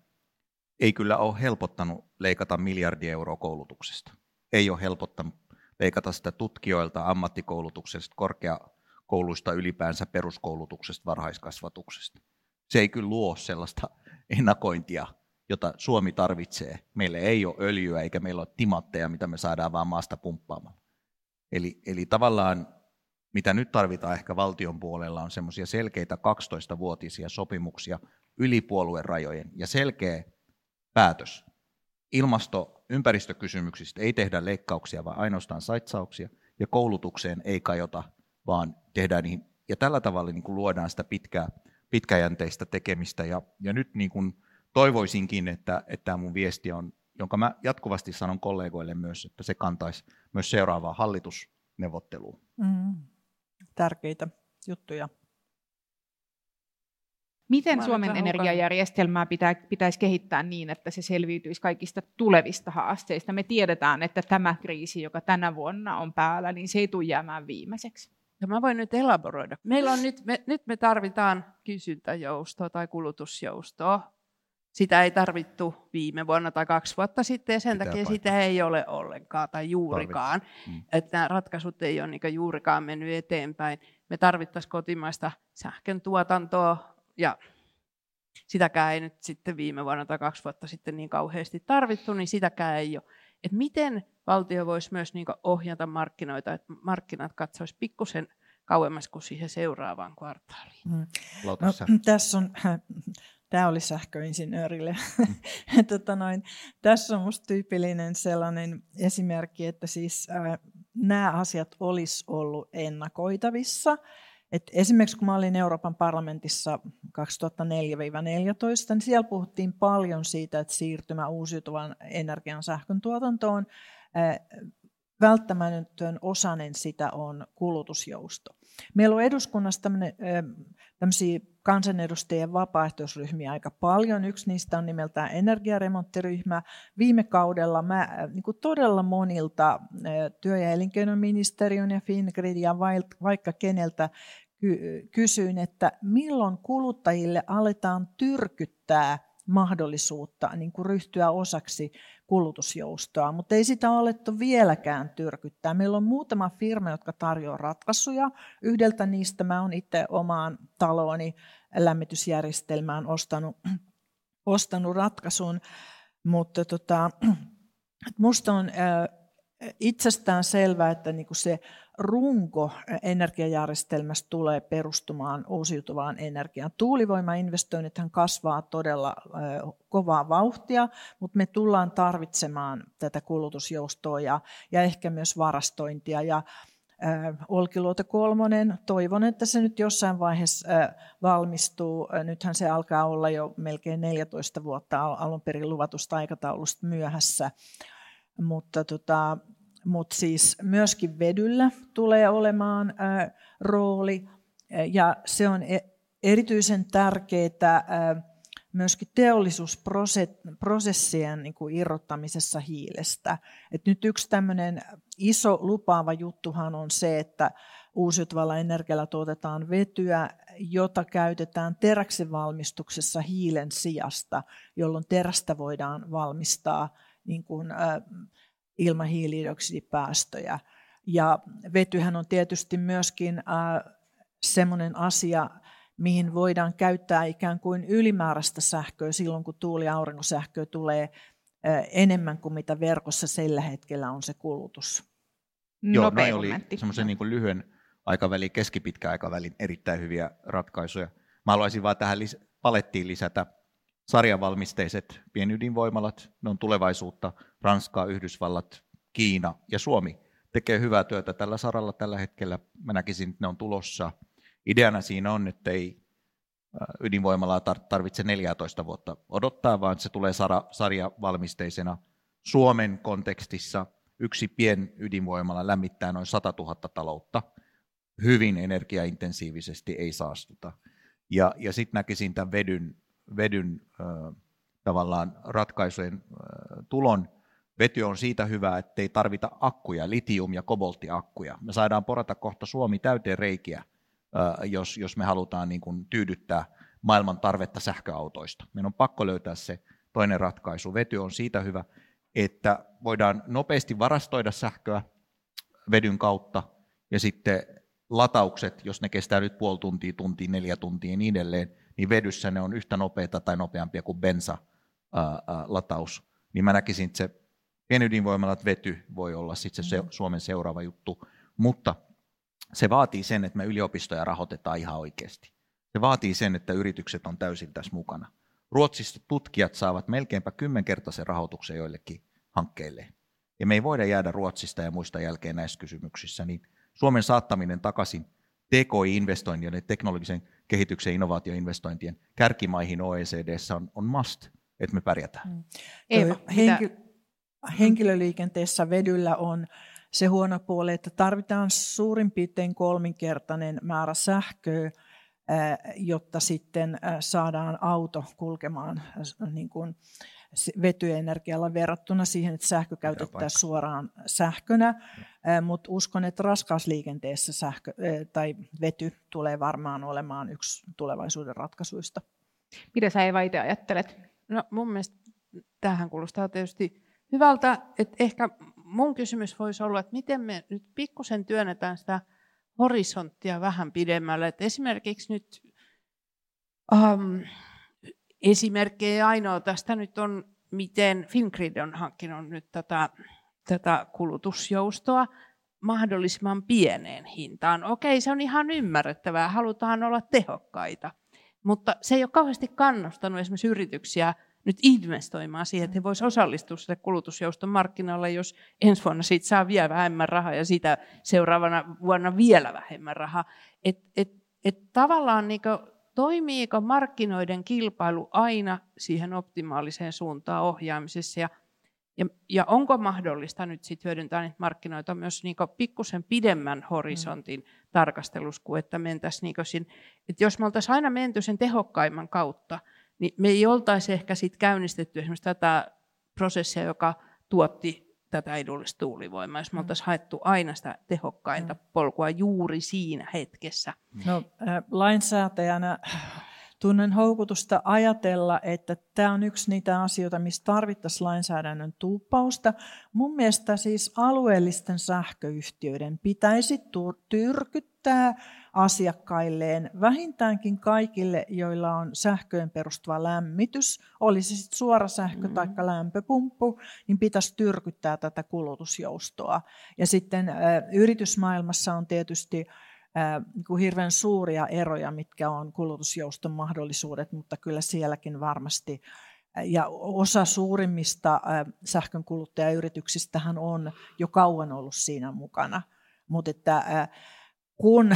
ei kyllä ole helpottanut leikata miljardia euroa koulutuksesta. Ei ole helpottanut leikata sitä tutkijoilta, ammattikoulutuksesta, korkea kouluista ylipäänsä peruskoulutuksesta, varhaiskasvatuksesta. Se ei kyllä luo sellaista ennakointia, jota Suomi tarvitsee. Meillä ei ole öljyä eikä meillä ole timantteja, mitä me saadaan vaan maasta pumppaamaan. Eli, eli tavallaan mitä nyt tarvitaan ehkä valtion puolella on semmoisia selkeitä kaksitoistavuotisia sopimuksia yli puolueen rajojen ja selkeä päätös. Ilmasto- ympäristökysymyksistä ei tehdä leikkauksia, vaan ainoastaan saitsauksia ja koulutukseen ei kajota, vaan tehdään niihin, ja tällä tavalla niin kuin luodaan sitä pitkää, pitkäjänteistä tekemistä. Ja, ja nyt niin kuin toivoisinkin, että, että tämä mun viesti on, jonka mä jatkuvasti sanon kollegoille myös, että se kantaisi myös seuraavaan hallitusneuvotteluun. Mm. Tärkeitä juttuja. Miten Suomen energiajärjestelmää pitää, pitäisi kehittää niin, että se selviytyisi kaikista tulevista haasteista? Me tiedetään, että tämä kriisi, joka tänä vuonna on päällä, niin se ei tule jäämään viimeiseksi. Ja mä voin nyt elaboroida. Meillä on nyt, me, nyt me tarvitaan kysyntäjoustoa tai kulutusjoustoa. Sitä ei tarvittu viime vuonna tai kaksi vuotta sitten ja sen Pitää takia paikka. sitä ei ole ollenkaan tai juurikaan. Mm. Että nämä ratkaisut ei ole niin juurikaan mennyt eteenpäin. Me tarvittaisiin kotimaista sähkön tuotantoa. Ja sitäkään ei nyt sitten viime vuonna tai kaksi vuotta sitten niin kauheasti tarvittu, niin sitäkään ei ole. Et miten valtio voisi myös niin ohjata markkinoita, että markkinat katsoisivat pikkusen kauemmas kuin siihen seuraavaan kvartaaliin? Mm. No, tässä on, tämä oli sähköinsinöörille. Mm. tota noin, tässä on musta tyypillinen sellainen esimerkki, että siis, äh, nämä asiat olisi ollut ennakoitavissa. Et esimerkiksi kun mä olin Euroopan parlamentissa kaksituhattaneljä neljätoista, niin siellä puhuttiin paljon siitä, että siirtymä uusiutuvan energian sähköntuotantoon välttämätön osanen sitä on kulutusjousto. Meillä on eduskunnassa tämmöisiä kansanedustajien vapaaehtoisryhmiä aika paljon. Yksi niistä on nimeltään energiaremonttiryhmä. Viime kaudella mä, niin kuin todella monilta työ- ja elinkeinoministeriön ja Fingrid ja vaikka keneltä kysyin, että milloin kuluttajille aletaan tyrkyttää mahdollisuutta niin kuin ryhtyä osaksi kulutusjoustoa, mutta ei sitä ole alettu vieläkään tyrkyttää. Meillä on muutama firma, jotka tarjoaa ratkaisuja. Yhdeltä niistä mä oon itse omaan talooni lämmitysjärjestelmään ostanut, ostanut ratkaisun, mutta tota, musta on itsestään selvää, että niin kuin se runko energiajärjestelmästä tulee perustumaan uusiutuvaan energiaan. Tuulivoimainvestoinnithan kasvaa todella kovaa vauhtia, mutta me tullaan tarvitsemaan tätä kulutusjoustoa ja, ja ehkä myös varastointia. Ja, äh, Olkiluoto kolmonen, toivon, että se nyt jossain vaiheessa äh, valmistuu. Nythän se alkaa olla jo melkein neljätoista vuotta al- alun perin luvatusta aikataulusta myöhässä. Mutta tota, mutta siis myöskin vedyllä tulee olemaan ää, rooli, ja se on e- erityisen tärkeää myöskin teollisuusprosessien niin kuin irrottamisessa hiilestä. Et nyt yksi tämmöinen iso lupaava juttuhan on se, että uusiutuvalla energialla tuotetaan vetyä, jota käytetään teräksen valmistuksessa hiilen sijasta, jolloin terästä voidaan valmistaa niin kuin, ä, ilman hiilidioksidipäästöjä. Ja vetyhän on tietysti myöskin ä, semmoinen asia, mihin voidaan käyttää ikään kuin ylimääräistä sähköä silloin, kun tuuli- ja aurinkosähköä tulee enemmän kuin mitä verkossa sillä hetkellä on se kulutus. Joo, noin oli semmoisen niin kuin lyhyen aikavälin, keskipitkän aikavälin erittäin hyviä ratkaisuja. Mä haluaisin vaan tähän lis- palettiin lisätä sarjavalmisteiset pienydinvoimalat, ne on tulevaisuutta. Ranska, Yhdysvallat, Kiina ja Suomi tekee hyvää työtä tällä saralla tällä hetkellä. Mä näkisin, että ne on tulossa. Ideana siinä on, että ei ydinvoimalaa tarvitse neljätoista vuotta odottaa, vaan se tulee sarjavalmisteisena. Suomen kontekstissa yksi pienydinvoimala lämmittää noin satatuhatta taloutta. Hyvin energiaintensiivisesti, ei saastuta. Ja, ja sitten näkisin tämän vedyn, vedyn äh, tavallaan ratkaisujen äh, tulon. Vety on siitä hyvä, ettei tarvita akkuja, litium- ja kobolttiakkuja. Me saadaan porata kohta Suomi täyteen reikiä, Jos, jos me halutaan niin kuin tyydyttää maailman tarvetta sähköautoista. Meidän on pakko löytää se toinen ratkaisu. Vety on siitä hyvä, että voidaan nopeasti varastoida sähköä vedyn kautta, ja sitten lataukset, jos ne kestää nyt puoli tuntia, tuntia, neljä tuntia ja niin edelleen, niin vedyssä ne on yhtä nopeita tai nopeampia kuin bensalataus. Niin mä näkisin, että se pienydinvoimalat vety voi olla sitten se Suomen seuraava juttu, mutta se vaatii sen, että me yliopistoja rahoitetaan ihan oikeasti. Se vaatii sen, että yritykset on täysin tässä mukana. Ruotsissa tutkijat saavat melkeinpä kymmenkertaisen rahoituksen joillekin hankkeille. Ja me ei voida jäädä Ruotsista ja muista jälkeen näissä kysymyksissä. Niin Suomen saattaminen takaisin T K I-investointien ja teknologisen kehityksen innovaatioinvestointien kärkimaihin O E C D:ssä on, on must, että me pärjätään. Mm. Eeva, Henkil- henkilöliikenteessä vedyllä on se huono puoli, että tarvitaan suurin piirtein kolminkertainen määrä sähköä, jotta sitten saadaan auto kulkemaan niin kuin vetyenergialla verrattuna siihen, että sähkö käytetään suoraan sähkönä. Mutta uskon, että raskaasliikenteessä sähkö tai vety tulee varmaan olemaan yksi tulevaisuuden ratkaisuista. Mitä sä Eeva itse ajattelet? No mun mielestä tämähän kuulostaa tietysti hyvältä, että ehkä mun kysymys voisi olla, että miten me nyt pikkusen työnnetään sitä horisonttia vähän pidemmälle. Et esimerkiksi nyt ähm, esimerkkejä ainoa tästä nyt on, miten Fingrid on hankkinut nyt tätä, tätä kulutusjoustoa mahdollisimman pieneen hintaan. Okei, se on ihan ymmärrettävää, halutaan olla tehokkaita, mutta se ei ole kauheasti kannustanut esimerkiksi yrityksiä nyt investoimaan siihen, että he voisivat osallistua sitä kulutusjouston markkinoille, jos ensi vuonna siitä saa vielä vähemmän rahaa ja sitä seuraavana vuonna vielä vähemmän rahaa. Et, et, et tavallaan niin kuin, toimiiko markkinoiden kilpailu aina siihen optimaaliseen suuntaan ohjaamisessa, ja, ja, ja onko mahdollista nyt sit hyödyntää niitä markkinoita myös niin kuin pikkusen pidemmän horisontin mm. tarkastelussa, kuin että mentäisiin, niin kuin siinä, että jos me oltaisiin aina menty sen tehokkaimman kautta, niin me ei oltaisi ehkä sit käynnistetty esimerkiksi tätä prosessia, joka tuotti tätä edullista tuulivoimaa, jos me oltaisiin haettu aina sitä tehokkainta polkua juuri siinä hetkessä. No, lainsäätäjänä tunnen houkutusta ajatella, että tämä on yksi niitä asioita, missä tarvittaisiin lainsäädännön tuuppausta. Mun mielestä siis alueellisten sähköyhtiöiden pitäisi tyrkyttää asiakkailleen vähintäänkin kaikille, joilla on sähköön perustuva lämmitys, olisi sitten suora sähkö tai lämpöpumppu, niin pitäisi tyrkyttää tätä kulutusjoustoa. Ja sitten äh, yritysmaailmassa on tietysti Äh, hirveän suuria eroja, mitkä on kulutusjouston mahdollisuudet, mutta kyllä sielläkin varmasti. Ja osa suurimmista äh, sähkön kuluttajayrityksistähän on jo kauan ollut siinä mukana. Mutta että äh, kun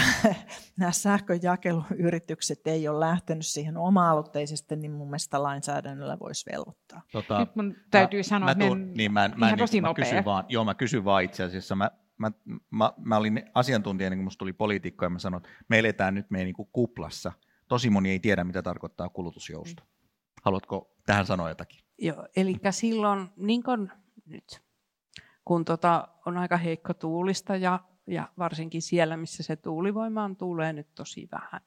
nämä sähköjakeluyritykset ei ole lähtenyt siihen oma-aloitteisesti, niin mun mielestä lainsäädännöllä voisi velvoittaa. Tota, Nyt mun täytyy mä, sanoa, mä että tuun, niin, mä, ihan mä, tosi mä nopea. Kysyn vaan, joo, mä kysyn vaan itse asiassa. Mä, Mä, mä, mä olin asiantuntija, niin kun musta tuli poliitikko, ja mä sanoin, että me eletään nyt meidän niin kuplassa. Tosi moni ei tiedä, mitä tarkoittaa kulutusjousto. Haluatko tähän sanoa jotakin? Joo, eli silloin, niin kun nyt, kun tota on aika heikko tuulista, ja, ja varsinkin siellä, missä se tuulivoimaan tulee nyt tosi vähän,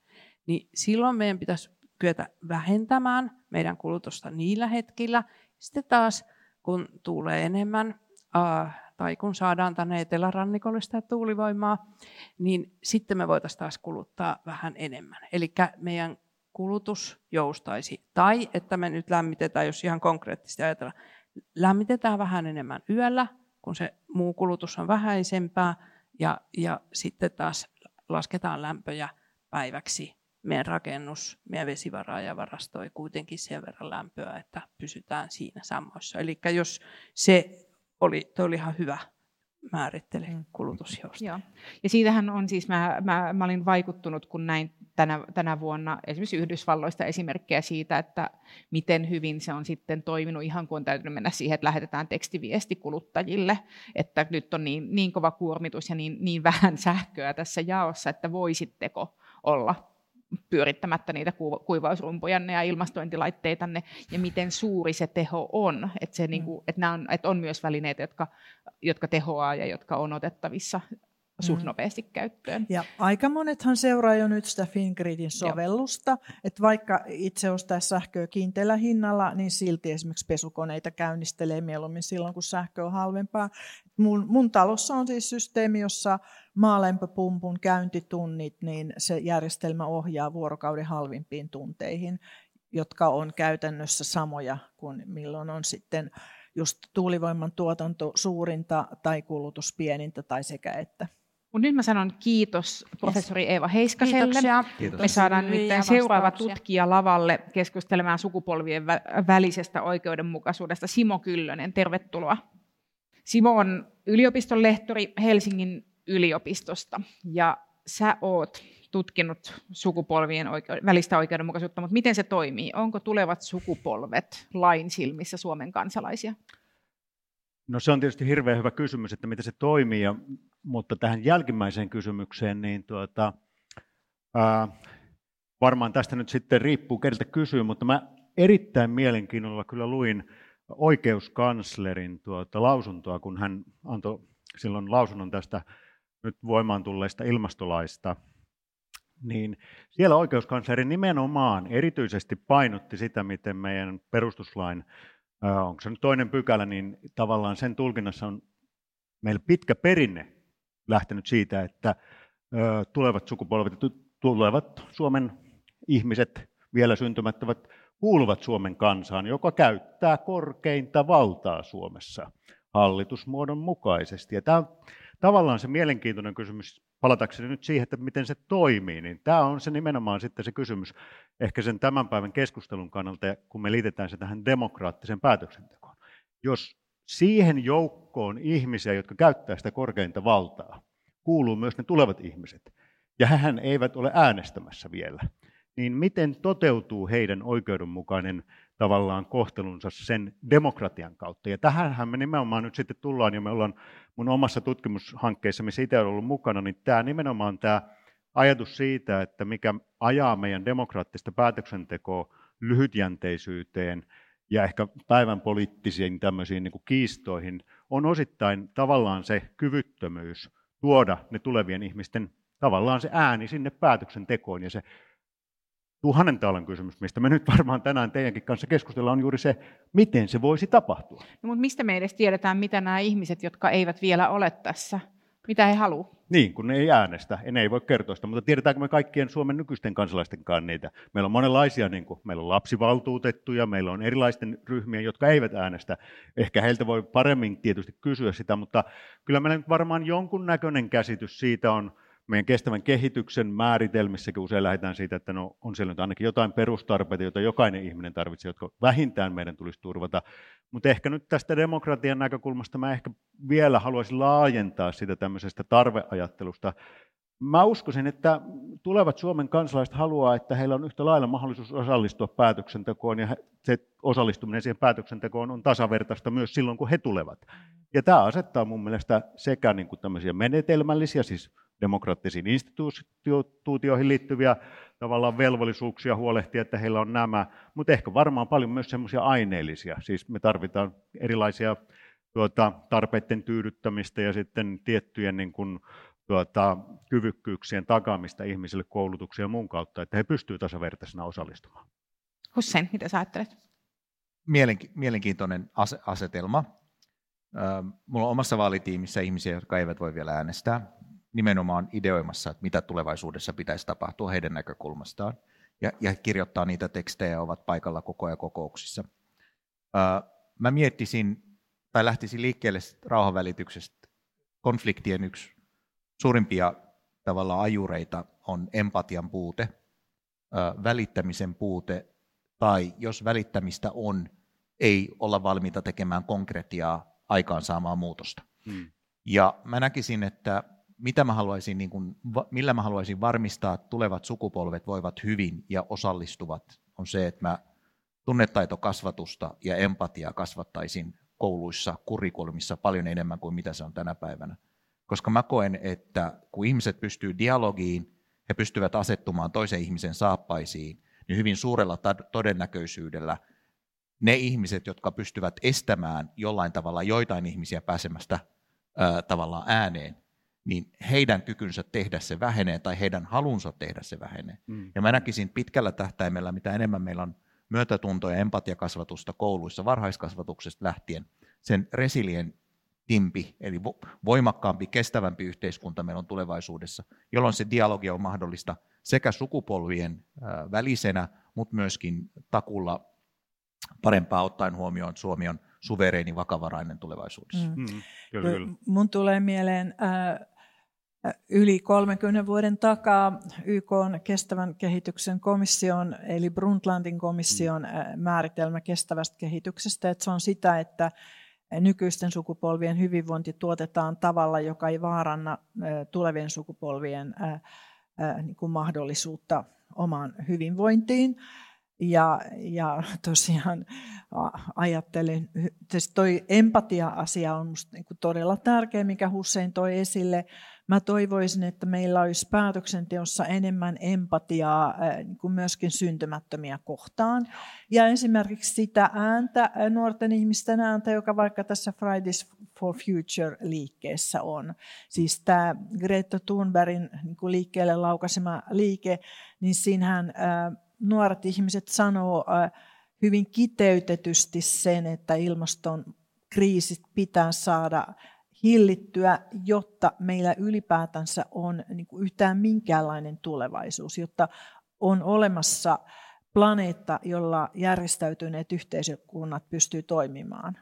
niin silloin meidän pitäisi kyetä vähentämään meidän kulutusta niillä hetkillä. Sitten taas, kun tuulee enemmän, äh, tai kun saadaan tänne etelärannikolle sitä tuulivoimaa, niin sitten me voitaisiin taas kuluttaa vähän enemmän. Eli meidän kulutus joustaisi. Tai että me nyt lämmitetään, jos ihan konkreettisesti ajatellaan, lämmitetään vähän enemmän yöllä, kun se muu kulutus on vähäisempää, ja, ja sitten taas lasketaan lämpöjä päiväksi. Meidän rakennus, meidän vesivaraaja varastoi kuitenkin sen verran lämpöä, että pysytään siinä samoissa. Eli jos se... Oli, toi oli ihan hyvä määrittely kulutusjoustoa. Joo. Ja siitähän on siis, mä, mä, mä olin vaikuttunut, kun näin tänä, tänä vuonna esimerkiksi Yhdysvalloista esimerkkejä siitä, että miten hyvin se on sitten toiminut, ihan kun on täytynyt mennä siihen, että lähetetään tekstiviesti kuluttajille, että nyt on niin, niin kova kuormitus ja niin, niin vähän sähköä tässä jaossa, että voisitteko olla pyörittämättä niitä kuivausrumpujanne ja ilmastointilaitteitanne, ja miten suuri se teho on. Että se, mm. niin kuin, että nämä on, että on myös välineitä, jotka, jotka tehoaa ja jotka on otettavissa suht nopeasti käyttöön. Ja aika monethan seuraa jo nyt sitä Fingridin sovellusta, Joo. että vaikka itse ostaisi sähköä kiinteällä hinnalla, niin silti esimerkiksi pesukoneita käynnistelee mieluummin silloin, kun sähkö on halvempaa. Mun, mun talossa on siis systeemi, jossa maalämpöpumpun käyntitunnit, niin se järjestelmä ohjaa vuorokauden halvimpiin tunteihin, jotka on käytännössä samoja kuin milloin on sitten just tuulivoiman tuotanto suurinta tai kulutus pienintä tai sekä että. Mut nyt mä sanon kiitos professori Eeva Heiskaselle. Kiitoksia. Kiitos. Me saadaan nyt seuraava tutkija lavalle keskustelemaan sukupolvien välisestä oikeudenmukaisuudesta. Simo Kyllönen, tervetuloa. Simo on yliopiston lehtori Helsingin yliopistosta, ja sä oot tutkinut sukupolvien oikeud- välistä oikeudenmukaisuutta, mutta miten se toimii? Onko tulevat sukupolvet lain silmissä Suomen kansalaisia? No se on tietysti hirveän hyvä kysymys, että miten se toimii, ja, mutta tähän jälkimmäiseen kysymykseen, niin tuota, ää, varmaan tästä nyt sitten riippuu, keneltä kysyy, mutta mä erittäin mielenkiinnolla kyllä luin oikeuskanslerin tuota lausuntoa, kun hän antoi silloin lausunnon tästä nyt voimaan tulleesta ilmastolaista, niin siellä oikeuskansleri nimenomaan erityisesti painotti sitä, miten meidän perustuslain, onko se nyt toinen pykälä, niin tavallaan sen tulkinnassa on meillä pitkä perinne lähtenyt siitä, että tulevat sukupolvet, tulevat Suomen ihmiset, vielä syntymättävät, kuuluvat Suomen kansaan, joka käyttää korkeinta valtaa Suomessa hallitusmuodon mukaisesti. Ja tämä on tavallaan se mielenkiintoinen kysymys, palatakseni nyt siihen, että miten se toimii, niin tämä on se nimenomaan sitten se kysymys ehkä sen tämän päivän keskustelun kannalta, kun me liitetään se tähän demokraattiseen päätöksentekoon. Jos siihen joukkoon ihmisiä, jotka käyttää sitä korkeinta valtaa, kuuluu myös ne tulevat ihmiset, ja hehän eivät ole äänestämässä vielä, niin miten toteutuu heidän oikeudenmukainen tavallaan kohtelunsa sen demokratian kautta. Ja tähänhän me nimenomaan nyt sitten tullaan, ja me ollaan mun omassa tutkimushankkeessa, missä itse olen ollut mukana, niin tämä nimenomaan tämä ajatus siitä, että mikä ajaa meidän demokraattista päätöksentekoa lyhytjänteisyyteen ja ehkä päivän poliittisiin tämmöisiin niin kuin kiistoihin, on osittain tavallaan se kyvyttömyys tuoda ne tulevien ihmisten tavallaan se ääni sinne päätöksentekoon, ja se tuhannen taalan kysymys, mistä me nyt varmaan tänään teidänkin kanssa keskustellaan, on juuri se, miten se voisi tapahtua. No, mutta mistä me edes tiedetään, mitä nämä ihmiset, jotka eivät vielä ole tässä, mitä he haluavat? Niin, kun ne ei äänestä, ne ei voi kertoa sitä, mutta tiedetäänkö me kaikkien Suomen nykyisten kansalaistenkaan niitä? Meillä on monenlaisia, niin kuin, meillä on lapsivaltuutettuja, meillä on erilaisten ryhmien, jotka eivät äänestä. Ehkä heiltä voi paremmin tietysti kysyä sitä, mutta kyllä meillä nyt varmaan jonkunnäköinen käsitys siitä on. Meidän kestävän kehityksen määritelmissäkin usein lähdetään siitä, että no, on siellä nyt ainakin jotain perustarpeita, joita jokainen ihminen tarvitsee, jotka vähintään meidän tulisi turvata. Mutta ehkä nyt tästä demokratian näkökulmasta mä ehkä vielä haluaisin laajentaa sitä tämmöisestä tarveajattelusta Mä uskoisin, että tulevat Suomen kansalaiset haluaa, että heillä on yhtä lailla mahdollisuus osallistua päätöksentekoon, ja se osallistuminen siihen päätöksentekoon on tasavertaista myös silloin, kun he tulevat. Ja tämä asettaa mun mielestä sekä niin kuin tämmöisiä menetelmällisiä, siis demokraattisiin instituutioihin liittyviä tavallaan velvollisuuksia huolehtia, että heillä on nämä, mutta ehkä varmaan paljon myös semmoisia aineellisia, siis me tarvitaan erilaisia tuota, tarpeiden tyydyttämistä ja sitten tiettyjen niin kuin, tuota, kyvykkyyksien takaamista ihmisille koulutuksia ja muun kautta, että he pystyvät tasavertaisena osallistumaan. Hussein, mitä sä ajattelet? Mielenki- mielenkiintoinen as- asetelma. Mulla on omassa vaalitiimissä ihmisiä, jotka eivät voi vielä äänestää, nimenomaan ideoimassa, että mitä tulevaisuudessa pitäisi tapahtua heidän näkökulmastaan, ja, ja kirjoittaa niitä tekstejä ja ovat paikalla koko ajan kokouksissa. Ää, mä miettisin, tai lähtisin liikkeelle rauhanvälityksestä. Konfliktien yksi suurimpia tavallaan ajureita on empatian puute, ää, välittämisen puute, tai jos välittämistä on, ei olla valmiita tekemään konkretiaa aikaansaamaan muutosta. Hmm. Ja mä näkisin, että mitä mä haluaisin, niin kun, millä mä haluaisin varmistaa, että tulevat sukupolvet voivat hyvin ja osallistuvat, on se, että mä tunnetaitokasvatusta ja empatiaa kasvattaisin kouluissa, kurikulmissa paljon enemmän kuin mitä se on tänä päivänä. Koska mä koen, että kun ihmiset pystyvät dialogiin, he pystyvät asettumaan toisen ihmisen saappaisiin, niin hyvin suurella todennäköisyydellä ne ihmiset, jotka pystyvät estämään jollain tavalla joitain ihmisiä pääsemästä ää, tavallaan ääneen, niin heidän kykynsä tehdä se vähenee tai heidän halunsa tehdä se vähenee. Mm. Ja mä näkisin pitkällä tähtäimellä, mitä enemmän meillä on myötätuntoa ja empatiakasvatusta kouluissa varhaiskasvatuksesta lähtien, sen resilientimpi, eli voimakkaampi, kestävämpi yhteiskunta meillä on tulevaisuudessa, jolloin se dialogia on mahdollista sekä sukupolvien välisenä, mutta myöskin takulla parempaa ottaen huomioon, että Suomi on suvereeni, vakavarainen tulevaisuudessa. Mm. Mm, kyllä, kyllä. Mun tulee mieleen äh, yli kolmenkymmenen vuoden takaa Y K:n kestävän kehityksen komission, eli Brundtlandin komission äh, määritelmä kestävästä kehityksestä, että se on sitä, että nykyisten sukupolvien hyvinvointi tuotetaan tavalla, joka ei vaaranna äh, tulevien sukupolvien äh, äh, niin kuin mahdollisuutta omaan hyvinvointiin. Ja, ja tosiaan ajattelin, siis toi empatia-asia on musta niinku todella tärkeä, mikä Hussein toi esille. Mä toivoisin, että meillä olisi päätöksenteossa enemmän empatiaa niinku myöskin syntymättömiä kohtaan. Ja esimerkiksi sitä ääntä, nuorten ihmisten ääntä, joka vaikka tässä Fridays for Future-liikkeessä on. Siis tämä Greta Thunbergin niinku liikkeelle laukaisema liike, niin siinähän nuoret ihmiset sanoo hyvin kiteytetysti sen, että ilmaston kriisit pitää saada hillittyä, jotta meillä ylipäätänsä on niin kuin yhtään minkäänlainen tulevaisuus, jotta on olemassa planeetta, jolla järjestäytyneet yhteiskunnat pystyy toimimaan.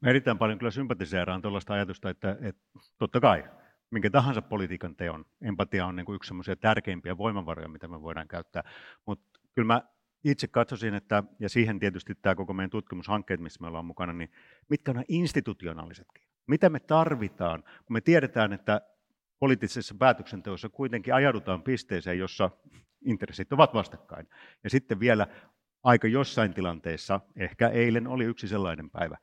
Mä erittäin paljon kyllä sympatiseeraan tuollaista ajatusta, että, että totta kai minkä tahansa politiikan teon empatia on niin kuin yksi semmoisia tärkeimpiä voimavaroja, mitä me voidaan käyttää, mutta kyllä mä itse katsoisin, että, ja siihen tietysti tämä koko meidän tutkimushankkeet, missä me ollaan mukana, niin mitkä on institutionaalisetkin? Mitä me tarvitaan, kun me tiedetään, että poliittisessa päätöksenteossa kuitenkin ajaudutaan pisteeseen, jossa intressit ovat vastakkain. Ja sitten vielä aika jossain tilanteessa, ehkä eilen oli yksi sellainen päivä,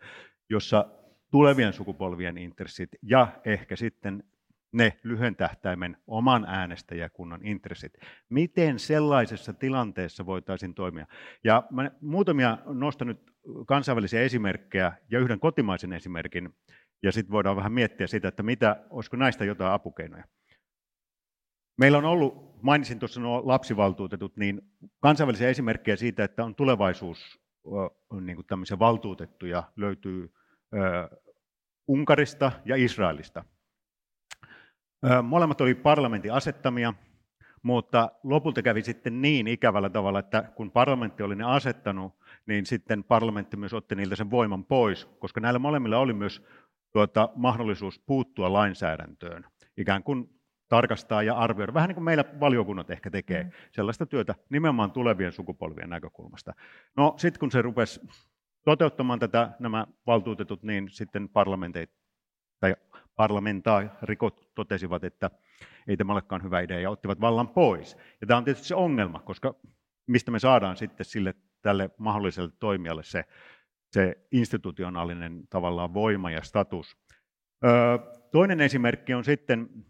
jossa tulevien sukupolvien intressit ja ehkä sitten ne lyhyen tähtäimen oman äänestäjäkunnan intressit. Miten sellaisessa tilanteessa voitaisiin toimia? Ja mä muutamia nostan nyt kansainvälisiä esimerkkejä ja yhden kotimaisen esimerkin, ja sitten voidaan vähän miettiä sitä, että mitä, olisiko näistä jotain apukeinoja. Meillä on ollut, mainitsin tuossa nuo lapsivaltuutetut, niin kansainvälisiä esimerkkejä siitä, että on tulevaisuus, niin kuin tämmöisiä valtuutettuja löytyy ö, Unkarista ja Israelista. Molemmat oli parlamentin asettamia, mutta lopulta kävi sitten niin ikävällä tavalla, että kun parlamentti oli ne asettanut, niin sitten parlamentti myös otti niiltä sen voiman pois, koska näillä molemmilla oli myös tuota, mahdollisuus puuttua lainsäädäntöön, ikään kuin tarkastaa ja arvioida, vähän niin kuin meillä valiokunnat ehkä tekee mm. sellaista työtä nimenomaan tulevien sukupolvien näkökulmasta. No sitten kun se rupesi toteuttamaan tätä nämä valtuutetut, niin sitten parlamentit tai parlamentaarikot totesivat, että ei tämä olekaan hyvä idea ja ottivat vallan pois. Ja tämä on tietysti se ongelma, koska mistä me saadaan sitten sille tälle mahdolliselle toimijalle se, se institutionaalinen tavallaan voima ja status. Öö, toinen esimerkki on sitten,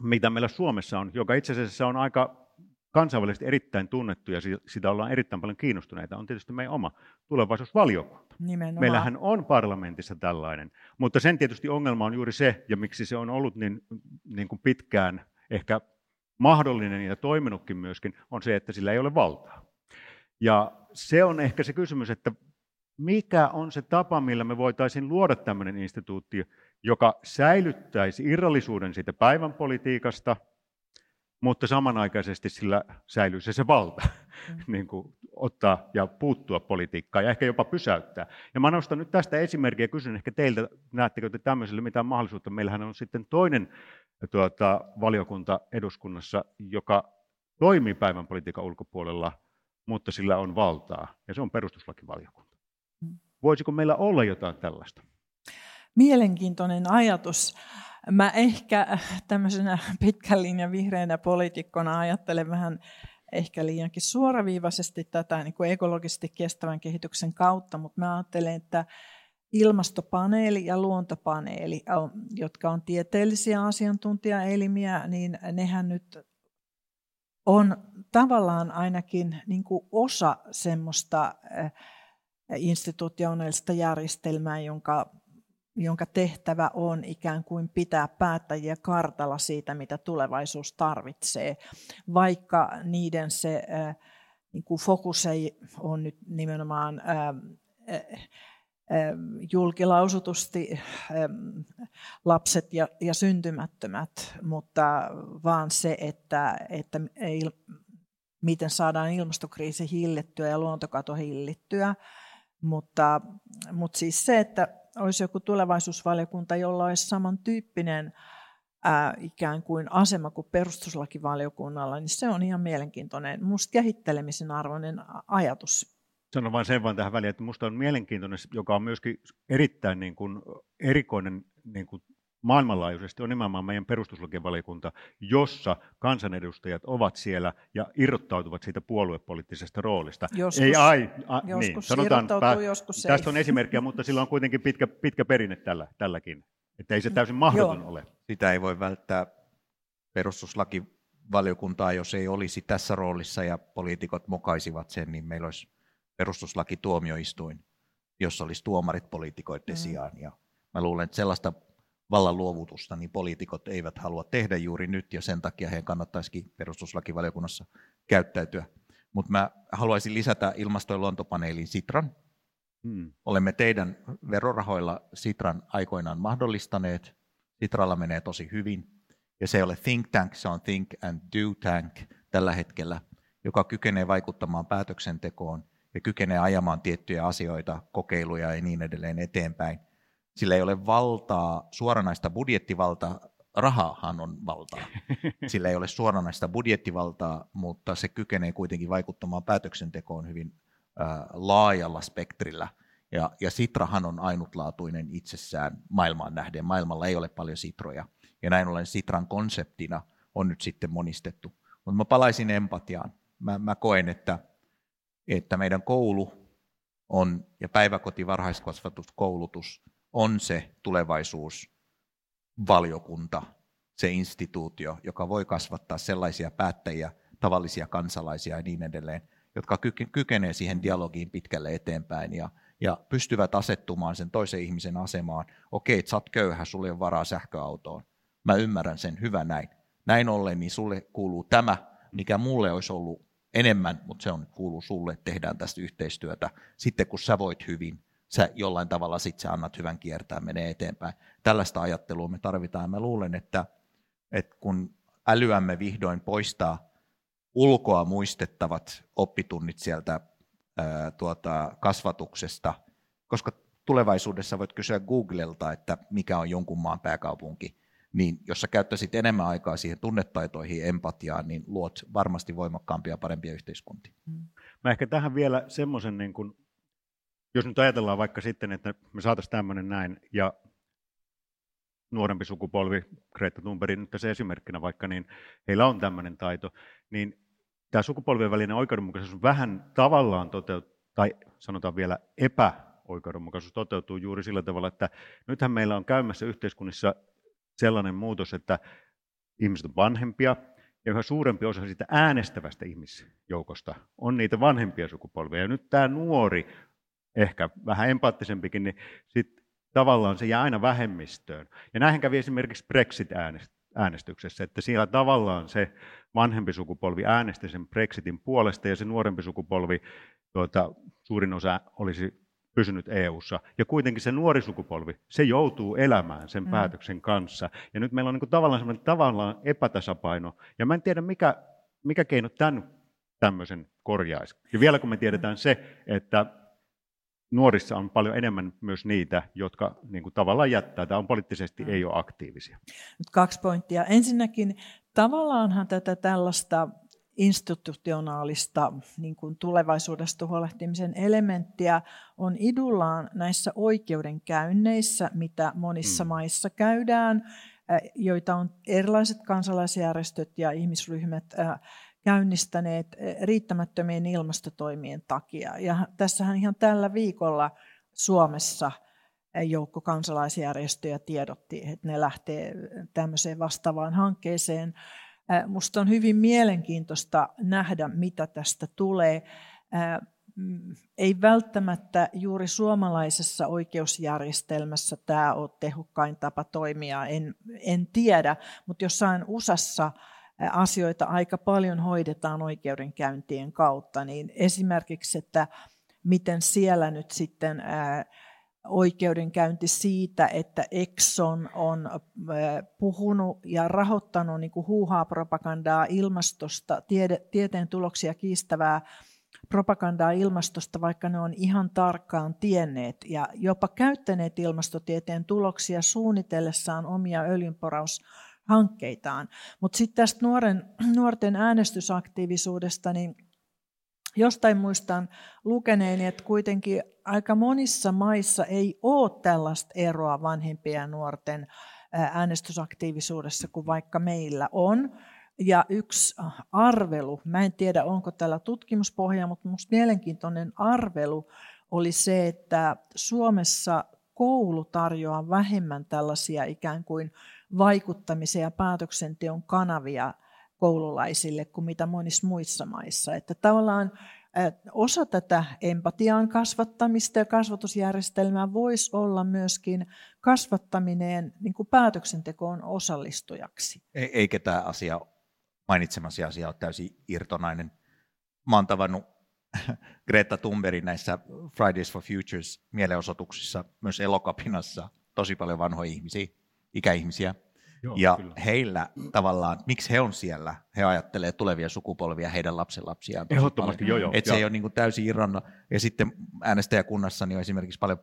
mitä meillä Suomessa on, joka itse asiassa on aika kansainvälisesti erittäin tunnettu ja sitä ollaan erittäin paljon kiinnostuneita, on tietysti meidän oma tulevaisuusvaliokunta. Nimenomaan. Meillähän on parlamentissa tällainen, mutta sen tietysti ongelma on juuri se, ja miksi se on ollut niin, niin kuin pitkään ehkä mahdollinen ja toiminutkin myöskin, on se, että sillä ei ole valtaa. Ja se on ehkä se kysymys, että mikä on se tapa, millä me voitaisiin luoda tämmöinen instituutti, joka säilyttäisi irrallisuuden siitä päivän politiikasta, mutta samanaikaisesti sillä säilyy se, se valta mm. niin kuin ottaa ja puuttua politiikkaan ja ehkä jopa pysäyttää. Ja mä nostan nyt tästä esimerkkiä ja kysyn ehkä teiltä, näettekö te tämmöiselle mitään mahdollisuutta? Meillähän on sitten toinen tuota, valiokunta eduskunnassa, joka toimii päivän politiikan ulkopuolella, mutta sillä on valtaa, ja se on perustuslakivaliokunta. Voisiko meillä olla jotain tällaista? Mielenkiintoinen ajatus. Mä ehkä tämmöisenä pitkän linjan vihreänä poliitikkona ajattelen vähän ehkä liiankin suoraviivaisesti tätä niin kuin ekologisesti kestävän kehityksen kautta, mutta mä ajattelen, että ilmastopaneeli ja luontopaneeli, jotka on tieteellisiä asiantuntijaelimiä, niin nehän nyt on tavallaan ainakin niin kuin osa semmoista institutionaalista järjestelmää, jonka jonka tehtävä on ikään kuin pitää päättäjiä kartalla siitä, mitä tulevaisuus tarvitsee, vaikka niiden se äh, niin kuin fokus ei ole nyt nimenomaan äh, äh, julkilausutusti äh, lapset ja, ja syntymättömät, mutta vaan se, että, että ei, miten saadaan ilmastokriisi hillittyä ja luontokato hillittyä, mutta, mutta siis se, että olisi joku tulevaisuusvaliokunta, jolla olisi samantyyppinen ää, ikään kuin asema kuin perustuslakivaliokunnalla, niin se on ihan mielenkiintoinen, musta kehittelemisen arvoinen ajatus. Sanon vain sen vaan tähän väliin, että musta on mielenkiintoinen, joka on myöskin erittäin niin kuin erikoinen niin kuin maailmanlaajuisesti, on nimenomaan meidän perustuslakivaliokunta, jossa kansanedustajat ovat siellä ja irrottautuvat siitä puoluepoliittisesta roolista. Joskus, ei, ai, a, joskus niin, sanotaan, irrottautuu, pä, joskus ei. Tästä on esimerkkiä, mutta sillä on kuitenkin pitkä, pitkä perinne tällä, tälläkin, että ei se täysin mahdoton Joo. ole. Sitä ei voi välttää perustuslakivaliokuntaa, jos ei olisi tässä roolissa ja poliitikot mokaisivat sen, niin meillä olisi perustuslakituomioistuin, jossa olisi tuomarit poliitikoiden mm. sijaan. Ja mä luulen, että sellaista vallan luovutusta, niin poliitikot eivät halua tehdä juuri nyt, ja sen takia heidän kannattaisikin perustuslakivaliokunnassa käyttäytyä. Mutta mä haluaisin lisätä ilmasto- ja luontopaneelin Sitran. Hmm. Olemme teidän verorahoilla Sitran aikoinaan mahdollistaneet. Sitralla menee tosi hyvin, ja se ei ole think tank, se on think and do tank tällä hetkellä, joka kykenee vaikuttamaan päätöksentekoon ja kykenee ajamaan tiettyjä asioita, kokeiluja ja niin edelleen eteenpäin. Sillä ei ole valtaa, suoranaista budjettivaltaa, rahahan on valtaa. Sillä ei ole suoranaista budjettivaltaa, mutta se kykenee kuitenkin vaikuttamaan päätöksentekoon hyvin äh, laajalla spektrillä. Ja, ja Sitrahan on ainutlaatuinen itsessään maailmaan nähden. Maailmalla ei ole paljon Sitroja. Ja näin ollen Sitran konseptina on nyt sitten monistettu. Mutta mä palaisin empatiaan. Mä, mä koen, että, että meidän koulu on, ja päiväkoti, varhaiskasvatus, koulutus, on se tulevaisuusvaliokunta, se instituutio, joka voi kasvattaa sellaisia päättäjiä, tavallisia kansalaisia ja niin edelleen, jotka kykenee siihen dialogiin pitkälle eteenpäin ja, ja pystyvät asettumaan sen toisen ihmisen asemaan. Okei, sä oot köyhä, sulle ei ole varaa sähköautoon. Mä ymmärrän sen, hyvä näin. Näin ollen, niin sulle kuuluu tämä, mikä mulle olisi ollut enemmän, mutta se on kuuluu sulle, tehdään tästä yhteistyötä. Sitten kun sä voit hyvin, sä jollain tavalla sit sä annat hyvän kiertää, menee eteenpäin. Tällaista ajattelua me tarvitaan. Mä luulen, että, että kun älyämme vihdoin poistaa ulkoa muistettavat oppitunnit sieltä ää, tuota, kasvatuksesta, koska tulevaisuudessa voit kysyä Googlelta, että mikä on jonkun maan pääkaupunki, niin jos sä käyttäisit enemmän aikaa siihen tunnetaitoihin, empatiaan, niin luot varmasti voimakkaampia ja parempia yhteiskuntia. Mä ehkä tähän vielä semmoisen niin kuin jos nyt ajatellaan vaikka sitten, että me saataisiin tämmöinen näin, ja nuorempi sukupolvi, Greta Thunberg nyt tässä esimerkkinä vaikka, niin heillä on tämmöinen taito, niin tämä sukupolvien välinen oikeudenmukaisuus vähän tavallaan toteutuu, tai sanotaan vielä epäoikeudenmukaisuus toteutuu juuri sillä tavalla, että nythän meillä on käymässä yhteiskunnissa sellainen muutos, että ihmiset on vanhempia, ja yhä suurempi osa siitä äänestävästä ihmisjoukosta on niitä vanhempia sukupolvia. Ja nyt tämä nuori, ehkä vähän empaattisempikin, niin sit tavallaan se jää aina vähemmistöön. Ja näinhän kävi esimerkiksi Brexit-äänestyksessä, että siellä tavallaan se vanhempi sukupolvi äänesti sen Brexitin puolesta, ja se nuorempi sukupolvi, tuota, suurin osa olisi pysynyt E U:ssa. Ja kuitenkin se nuori sukupolvi, se joutuu elämään sen mm. päätöksen kanssa. Ja nyt meillä on niin tavallaan semmoinen tavallaan epätasapaino. Ja mä en tiedä, mikä, mikä keino tämän tämmöisen korjaisi. Ja vielä kun me tiedetään se, että nuorissa on paljon enemmän myös niitä, jotka niin kuin tavallaan jättää tai on poliittisesti mm. ei ole aktiivisia. Nyt kaksi pointtia. Ensinnäkin tavallaanhan tätä tällaista institutionaalista niin kuin tulevaisuudesta huolehtimisen elementtiä on idullaan näissä oikeudenkäynneissä, mitä monissa mm. maissa käydään, joita on erilaiset kansalaisjärjestöt ja ihmisryhmät käynnistäneet riittämättömien ilmastotoimien takia. Ja tässähän ihan tällä viikolla Suomessa joukko kansalaisjärjestöjä tiedotti, että ne lähtee tämmöiseen vastaavaan hankkeeseen. Musta on hyvin mielenkiintoista nähdä, mitä tästä tulee. Ei välttämättä juuri suomalaisessa oikeusjärjestelmässä tämä ole tehokkain tapa toimia, en, en tiedä, mutta jossain U S A:ssa asioita aika paljon hoidetaan oikeudenkäyntien kautta, niin esimerkiksi, että miten siellä nyt sitten oikeudenkäynti siitä, että Exxon on puhunut ja rahoittanut niin kuin huuhaa propagandaa ilmastosta, tiede, tieteen tuloksia kiistävää propagandaa ilmastosta, vaikka ne on ihan tarkkaan tienneet ja jopa käyttäneet ilmastotieteen tuloksia suunnitellessaan omia öljynporaushankkeitaan. Mutta sitten tästä nuoren, nuorten äänestysaktiivisuudesta, niin jostain muistan lukeneeni, että kuitenkin aika monissa maissa ei ole tällaista eroa vanhempien ja nuorten äänestysaktiivisuudessa kuin vaikka meillä on. Ja yksi arvelu, mä en tiedä onko tällä tutkimuspohjaa, mutta minusta mielenkiintoinen arvelu oli se, että Suomessa koulu tarjoaa vähemmän tällaisia ikään kuin vaikuttamisen ja päätöksenteon kanavia koululaisille kuin mitä monissa muissa maissa. Että tavallaan osa tätä empatiaan kasvattamista ja kasvatusjärjestelmää voisi olla myöskin kasvattaminen niin kuin päätöksentekoon osallistujaksi. Eikä tämä asia, mainitsemasi asia, ole täysin irtonainen. Mä oon tavannut Greta Thunbergin näissä Fridays for Futures mielenosoituksissa, myös Elokapinassa, tosi paljon vanhoja ihmisiä, ikäihmisiä. Joo, ja kyllä. Heillä tavallaan, miksi he on siellä, he ajattelee tulevia sukupolvia, heidän lapsenlapsiaan. Ehdottomasti, joo, joo. Että se ei ole niin kuin täysin irronna. Ja sitten äänestäjäkunnassa niin on esimerkiksi paljon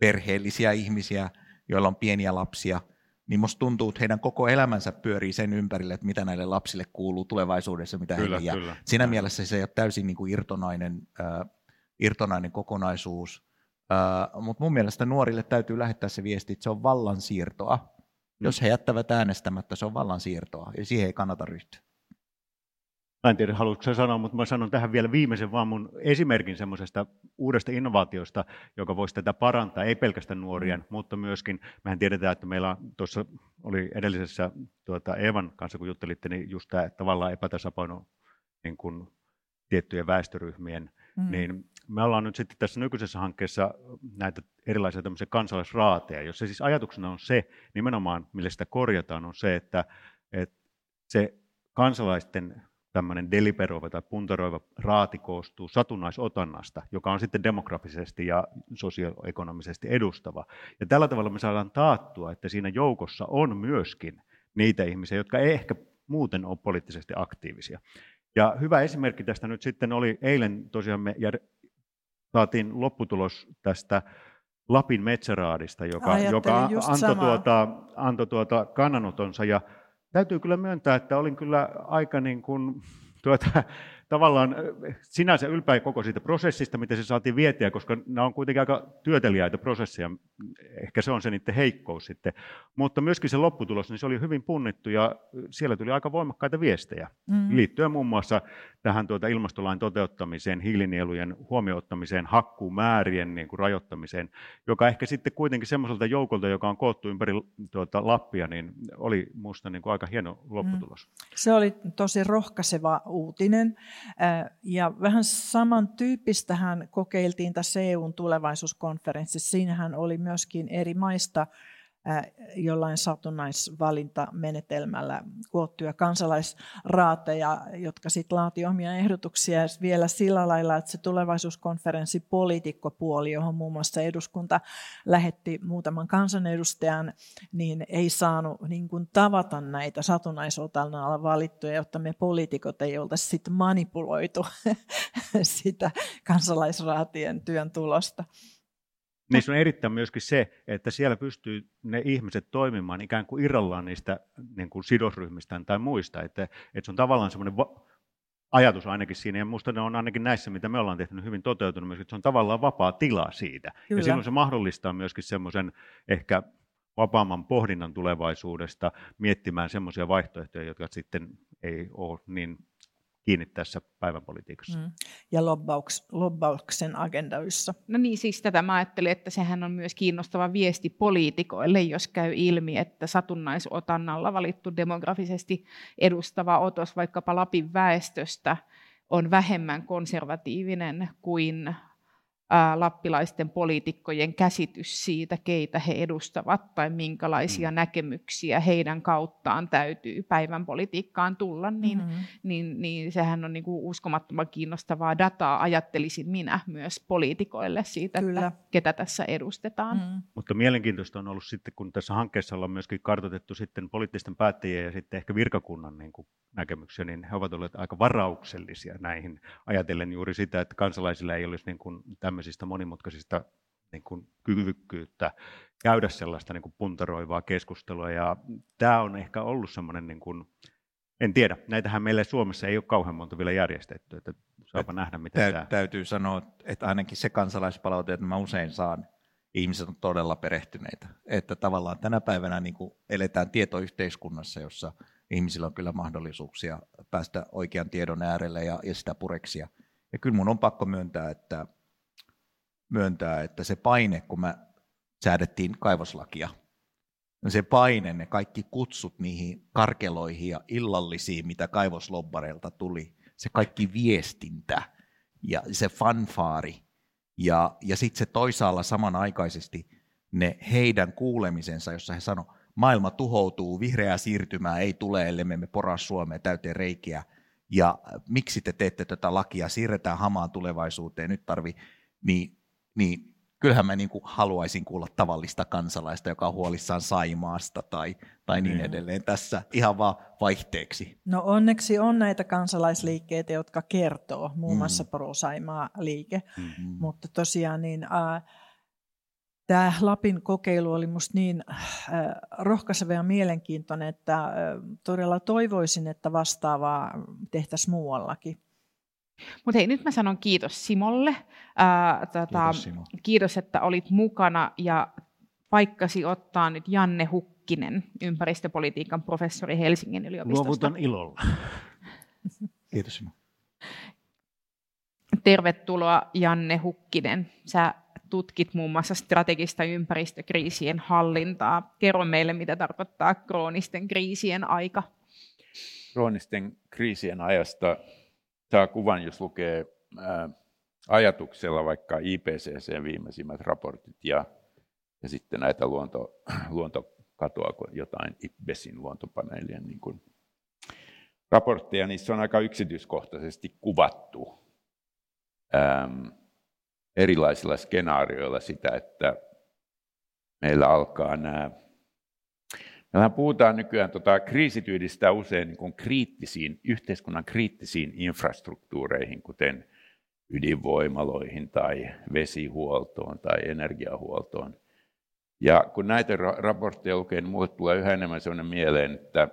perheellisiä ihmisiä, joilla on pieniä lapsia. Niin musta tuntuu, että heidän koko elämänsä pyörii sen ympärille, että mitä näille lapsille kuuluu tulevaisuudessa, mitä kyllä, heille jää. Kyllä. Siinä mielessä se ei ole täysin niin kuin irtonainen, äh, irtonainen kokonaisuus. Äh, mutta mun mielestä nuorille täytyy lähettää se viesti, että se on vallansiirtoa. Jos he jättävät äänestämättä, se on vallansiirtoa, ja siihen ei kannata ryhtyä. Mä en tiedä, haluatko sä sanoa, mutta mä sanon tähän vielä viimeisen vaan mun esimerkin semmoisesta uudesta innovaatiosta, joka voisi tätä parantaa, ei pelkästään nuorien, mutta myöskin, mehän tiedetään, että meillä tuossa oli edellisessä tuota, Eevan kanssa, kun juttelitte, niin just tämä tavallaan epätasapaino niin kuin tiettyjen väestöryhmien, mm. niin me ollaan nyt sitten tässä nykyisessä hankkeessa näitä erilaisia tämmöisiä kansalaisraateja, jossa siis ajatuksena on se, nimenomaan millä sitä korjataan, on se, että, että se kansalaisten tämmöinen deliberoiva tai puntaroiva raati koostuu satunnaisotannasta, joka on sitten demografisesti ja sosioekonomisesti edustava. Ja tällä tavalla me saadaan taattua, että siinä joukossa on myöskin niitä ihmisiä, jotka ei ehkä muuten ole poliittisesti aktiivisia. Ja hyvä esimerkki tästä nyt sitten oli eilen tosiaan me jär... saatiin lopputulos tästä Lapin metsäraadista, joka, joka antoi, tuota, antoi tuota kannanotonsa. Ja täytyy kyllä myöntää, että olin kyllä aika niin kuin, tuota, tavallaan sinänsä ylpeä koko siitä prosessista, miten se saatiin vietiä, koska nämä on kuitenkin aika työteliäitä prosesseja, ehkä se on se niiden heikkous sitten, mutta myöskin se lopputulos, niin se oli hyvin punnittu ja siellä tuli aika voimakkaita viestejä mm. liittyen muun muassa tähän tuota ilmastolain toteuttamiseen, hiilinielujen huomioottamiseen, hakkumäärien niin kuin rajoittamiseen, joka ehkä sitten kuitenkin semmoiselta joukolta, joka on koottu ympäri tuota Lappia, niin oli musta niin kuin aika hieno lopputulos. Mm. Se oli tosi rohkaiseva uutinen. Ja vähän samantyyppistähän kokeiltiin tässä E U:n tulevaisuuskonferenssissa. Siinähän oli myöskin eri maista jollain satunnaisvalintamenetelmällä koottuja kansalaisraateja, jotka sitten laati omia ehdotuksia vielä sillä lailla, että se tulevaisuuskonferenssi poliitikkopuoli, johon muun muassa eduskunta lähetti muutaman kansanedustajan, niin ei saanut niin kuin tavata näitä satunnaisotannalla valittuja, jotta me poliitikot ei oltaisi sitten manipuloitu sitä kansalaisraatien työn tulosta. Niissä on erittäin myöskin se, että siellä pystyy ne ihmiset toimimaan ikään kuin irrallaan niistä niin kuin sidosryhmistään tai muista. Että, että se on tavallaan semmoinen va- ajatus ainakin siinä, ja minusta ne on ainakin näissä, mitä me ollaan tehty, hyvin toteutunut myöskin, että se on tavallaan vapaa tila siitä. Kyllä. Ja silloin se mahdollistaa myöskin semmoisen ehkä vapaamman pohdinnan tulevaisuudesta, miettimään semmoisia vaihtoehtoja, jotka sitten ei ole niin kiinni tässä päivän politiikassa. Mm. Ja lobbauks, lobbauksen agendaissa. No niin, siis tätä mä ajattelin, että sehän on myös kiinnostava viesti poliitikoille, jos käy ilmi, että satunnaisotannalla valittu demografisesti edustava otos vaikkapa Lapin väestöstä on vähemmän konservatiivinen kuin ää, lappilaisten poliitikkojen käsitys siitä, keitä he edustavat tai minkälaisia mm. näkemyksiä heidän kauttaan täytyy päivän politiikkaan tulla, niin, mm. niin, niin sehän on niin kuin uskomattoman kiinnostavaa dataa, ajattelisin minä myös poliitikoille siitä, että ketä tässä edustetaan. Mm. Mutta mielenkiintoista on ollut sitten, kun tässä hankkeessa ollaan myöskin kartoitettu sitten poliittisten päättäjien ja sitten ehkä virkakunnan niin kuin näkemyksiä, niin he ovat olleet aika varauksellisia näihin, ajatellen juuri sitä, että kansalaisilla ei olisi niin kuin tämmöisistä monimutkaisista niin kuin kyvykkyyttä käydä sellaista niin kuin puntaroivaa keskustelua, ja tämä on ehkä ollut semmoinen, niin kuin, en tiedä, näitähän meillä Suomessa ei ole kauhean monta vielä järjestetty, että saapa nähdä, mitä Täy- tämä... Täytyy sanoa, että ainakin se kansalaispalaute, että mä usein saan, ihmiset on todella perehtyneitä, että tavallaan tänä päivänä niin kuin eletään tietoyhteiskunnassa, jossa ihmisillä on kyllä mahdollisuuksia päästä oikean tiedon äärelle ja, ja sitä pureksia, ja kyllä mun on pakko myöntää, että myöntää, että se paine, kun me säädettiin kaivoslakia, se paine, ne kaikki kutsut niihin karkeloihin ja illallisiin, mitä kaivoslobbareilta tuli, se kaikki viestintä ja se fanfaari, ja, ja sitten se toisaalla samanaikaisesti ne heidän kuulemisensa, jossa he sanoi, maailma tuhoutuu, vihreää siirtymää ei tule, ellei me poraa Suomea täyteen reikiä, ja miksi te teette tätä lakia, siirretään hamaan tulevaisuuteen, nyt tarvii, niin Niin kyllähän mä niin haluaisin kuulla tavallista kansalaista, joka on huolissaan Saimaasta tai, tai niin edelleen tässä ihan vaan vaihteeksi. No onneksi on näitä kansalaisliikkeitä, jotka kertoo, muun muassa mm. Pro Saimaa -liike, mm-hmm. mutta tosiaan niin, äh, tämä Lapin kokeilu oli musta niin äh, rohkaiseva ja mielenkiintoinen, että äh, todella toivoisin, että vastaavaa tehtäisiin muuallakin. Mutta hei, nyt mä sanon kiitos Simolle. Ää, tata, kiitos, Simo. Kiitos, että olit mukana, ja paikkasi ottaa nyt Janne Hukkinen, ympäristöpolitiikan professori Helsingin yliopistosta. Luovutan ilolla. Kiitos, Simo. Tervetuloa, Janne Hukkinen. Sä tutkit muun muassa strategista ympäristökriisien hallintaa. Kerro meille, mitä tarkoittaa kroonisten kriisien aika. Kroonisten kriisien ajasta saa kuvan, jos lukee ää, ajatuksella vaikka I P C C viimeisimmät raportit ja, ja sitten näitä luonto, luontokatoa, jotain I P B E Sin luontopaneelien niin kuin raportteja, niissä on aika yksityiskohtaisesti kuvattu ää, erilaisilla skenaarioilla sitä, että meillä alkaa nämä... Meillähän puhutaan nykyään, tota, kriisit yhdistää usein niin kuin kriittisiin, yhteiskunnan kriittisiin infrastruktuureihin, kuten ydinvoimaloihin tai vesihuoltoon tai energiahuoltoon. Ja kun näitä raportteja lukee, niin minulle tulee yhä enemmän sellainen mieleen, että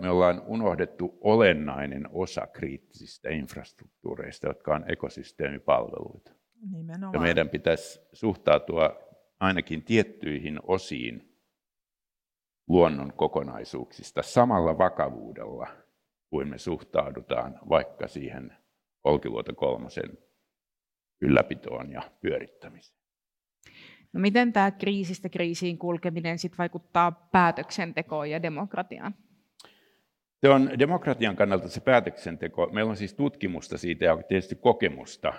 Me ollaan unohdettu olennainen osa kriittisistä infrastruktuureista, jotka on ekosysteemipalveluita. Nimenomaan. Ja meidän pitäisi suhtautua ainakin tiettyihin osiin luonnon kokonaisuuksista samalla vakavuudella, kuin me suhtaudutaan vaikka siihen Olkiluoto kolmosen ylläpitoon ja pyörittämiseen. No miten tämä kriisistä kriisiin kulkeminen sit vaikuttaa päätöksentekoon ja demokratiaan? Se on demokratian kannalta se päätöksenteko. Meillä on siis tutkimusta siitä ja tietysti kokemusta.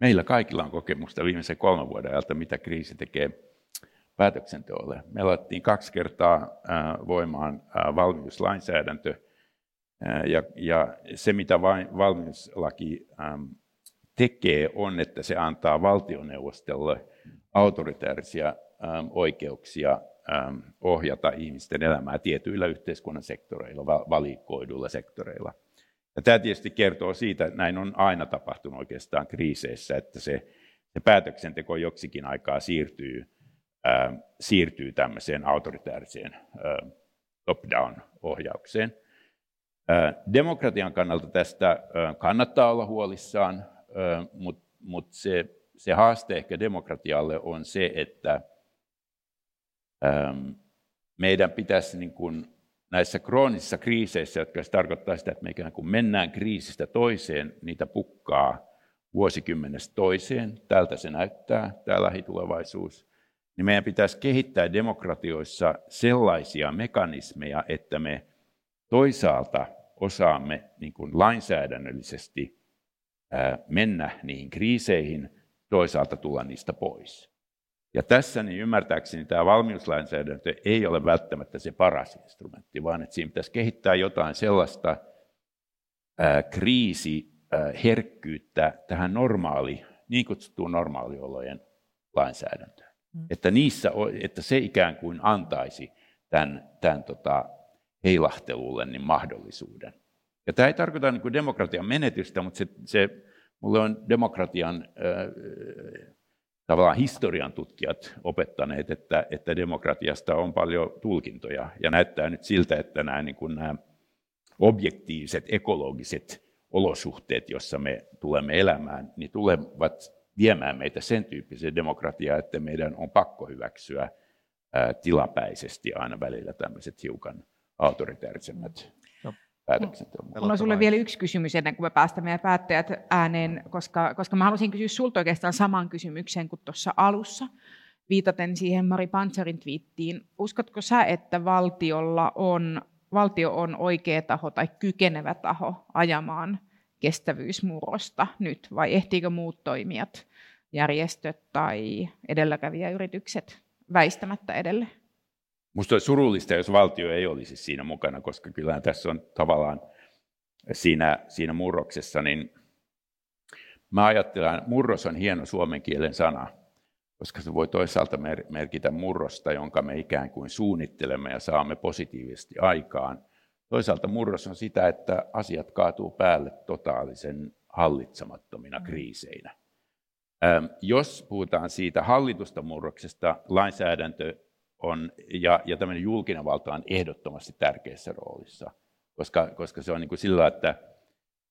Meillä kaikilla on kokemusta viimeisen kolmen vuoden ajalta, mitä kriisi tekee päätöksenteolle. Me laitettiin kaksi kertaa voimaan valmiuslainsäädäntö. Ja, ja se, mitä valmiuslaki tekee, on, että se antaa valtioneuvostolle autoritäärisiä oikeuksia ohjata ihmisten elämää tietyillä yhteiskunnan sektoreilla, valikoiduilla sektoreilla. Ja tämä tietysti kertoo siitä, että näin on aina tapahtunut oikeastaan kriiseissä, että se, se päätöksenteko joksikin aikaa siirtyy, äh, siirtyy tämmöiseen autoritääriseen äh, top-down-ohjaukseen. Äh, demokratian kannalta tästä äh, kannattaa olla huolissaan, äh, mutta mut se, se haaste ehkä demokratialle on se, että meidän pitäisi niin kuin näissä kroonisissa kriiseissä, jotka tarkoittaa sitä, että me ikään kuin mennään kriisistä toiseen, niitä pukkaa vuosikymmenestä toiseen, tältä se näyttää, tämä lähitulevaisuus, niin meidän pitäisi kehittää demokratioissa sellaisia mekanismeja, että me toisaalta osaamme niin kuin lainsäädännöllisesti mennä niihin kriiseihin, toisaalta tulla niistä pois. Ja tässä niin ymmärtääkseni tämä valmiuslainsäädäntö ei ole välttämättä se paras instrumentti, vaan että siinä pitäisi kehittää jotain sellaista ää, kriisiherkkyyttä tähän normaali, niin kutsuttuun normaaliolojen lainsäädäntöön. Mm. Että, niissä, että se ikään kuin antaisi tämän, tämän tota, heilahtelulle niin mahdollisuuden. Ja tämä ei tarkoita niin kuin demokratian menetystä, mutta se, se mulle on demokratian... Ää, Tavallaan historian tutkijat opettaneet, että, että demokratiasta on paljon tulkintoja. Ja näyttää nyt siltä, että nämä, niin kuin nämä objektiiviset, ekologiset olosuhteet, joissa me tulemme elämään, niin tulevat viemään meitä sen tyyppiseen demokratiaan, että meidän on pakko hyväksyä ää, tilapäisesti aina välillä tämmöiset hiukan autoritäärisemmät. Mulla on sulle vielä yksi kysymys ennen kuin me päästään meidän päättäjät ääneen, koska, koska mä halusin kysyä sulta oikeastaan saman kysymyksen kuin tuossa alussa, viitaten siihen Mari Pantsarin twiittiin. Uskotko sä, että valtiolla on, valtio on oikea taho tai kykenevä taho ajamaan kestävyysmurrosta nyt, vai ehtiikö muut toimijat, järjestöt tai edelläkävijäyritykset väistämättä edelle? Minusta olisi surullista, jos valtio ei olisi siinä mukana, koska kyllähän tässä on tavallaan siinä, siinä murroksessa, niin mä ajattelen, että murros on hieno suomen kielen sana, koska se voi toisaalta merkitä murrosta, jonka me ikään kuin suunnittelemme ja saamme positiivisesti aikaan. Toisaalta murros on sitä, että asiat kaatuu päälle totaalisen hallitsemattomina kriiseinä. Jos puhutaan siitä hallitusta murroksesta, lainsäädäntö, on, ja, ja tämmöinen julkinen valta on ehdottomasti tärkeässä roolissa, koska, koska se on niin kuin sillä, että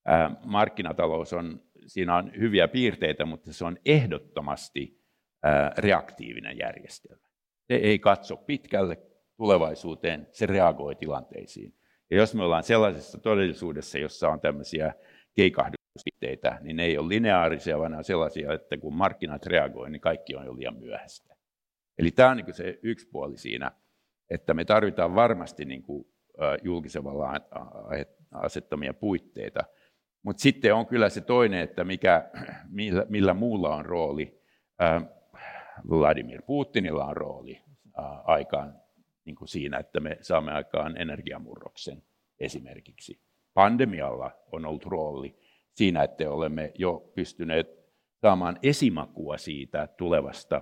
ää, markkinatalous on, siinä on hyviä piirteitä, mutta se on ehdottomasti ää, reaktiivinen järjestelmä. Se ei katso pitkälle tulevaisuuteen, se reagoi tilanteisiin. Ja jos me ollaan sellaisessa todellisuudessa, jossa on tämmöisiä keikahduspiteitä, niin ne ei ole lineaarisia, vaan ne on sellaisia, että kun markkinat reagoi, niin kaikki on jo liian myöhäistä. Eli tämä on niin kuin se yksi puoli siinä, että me tarvitaan varmasti niin kuin julkisen vallan asettamia puitteita. Mutta sitten on kyllä se toinen, että mikä, millä, millä muulla on rooli. Vladimir Putinilla on rooli aikaan niin kuin siinä, että me saamme aikaan energiamurroksen esimerkiksi. Pandemialla on ollut rooli siinä, että olemme jo pystyneet saamaan esimakua siitä tulevasta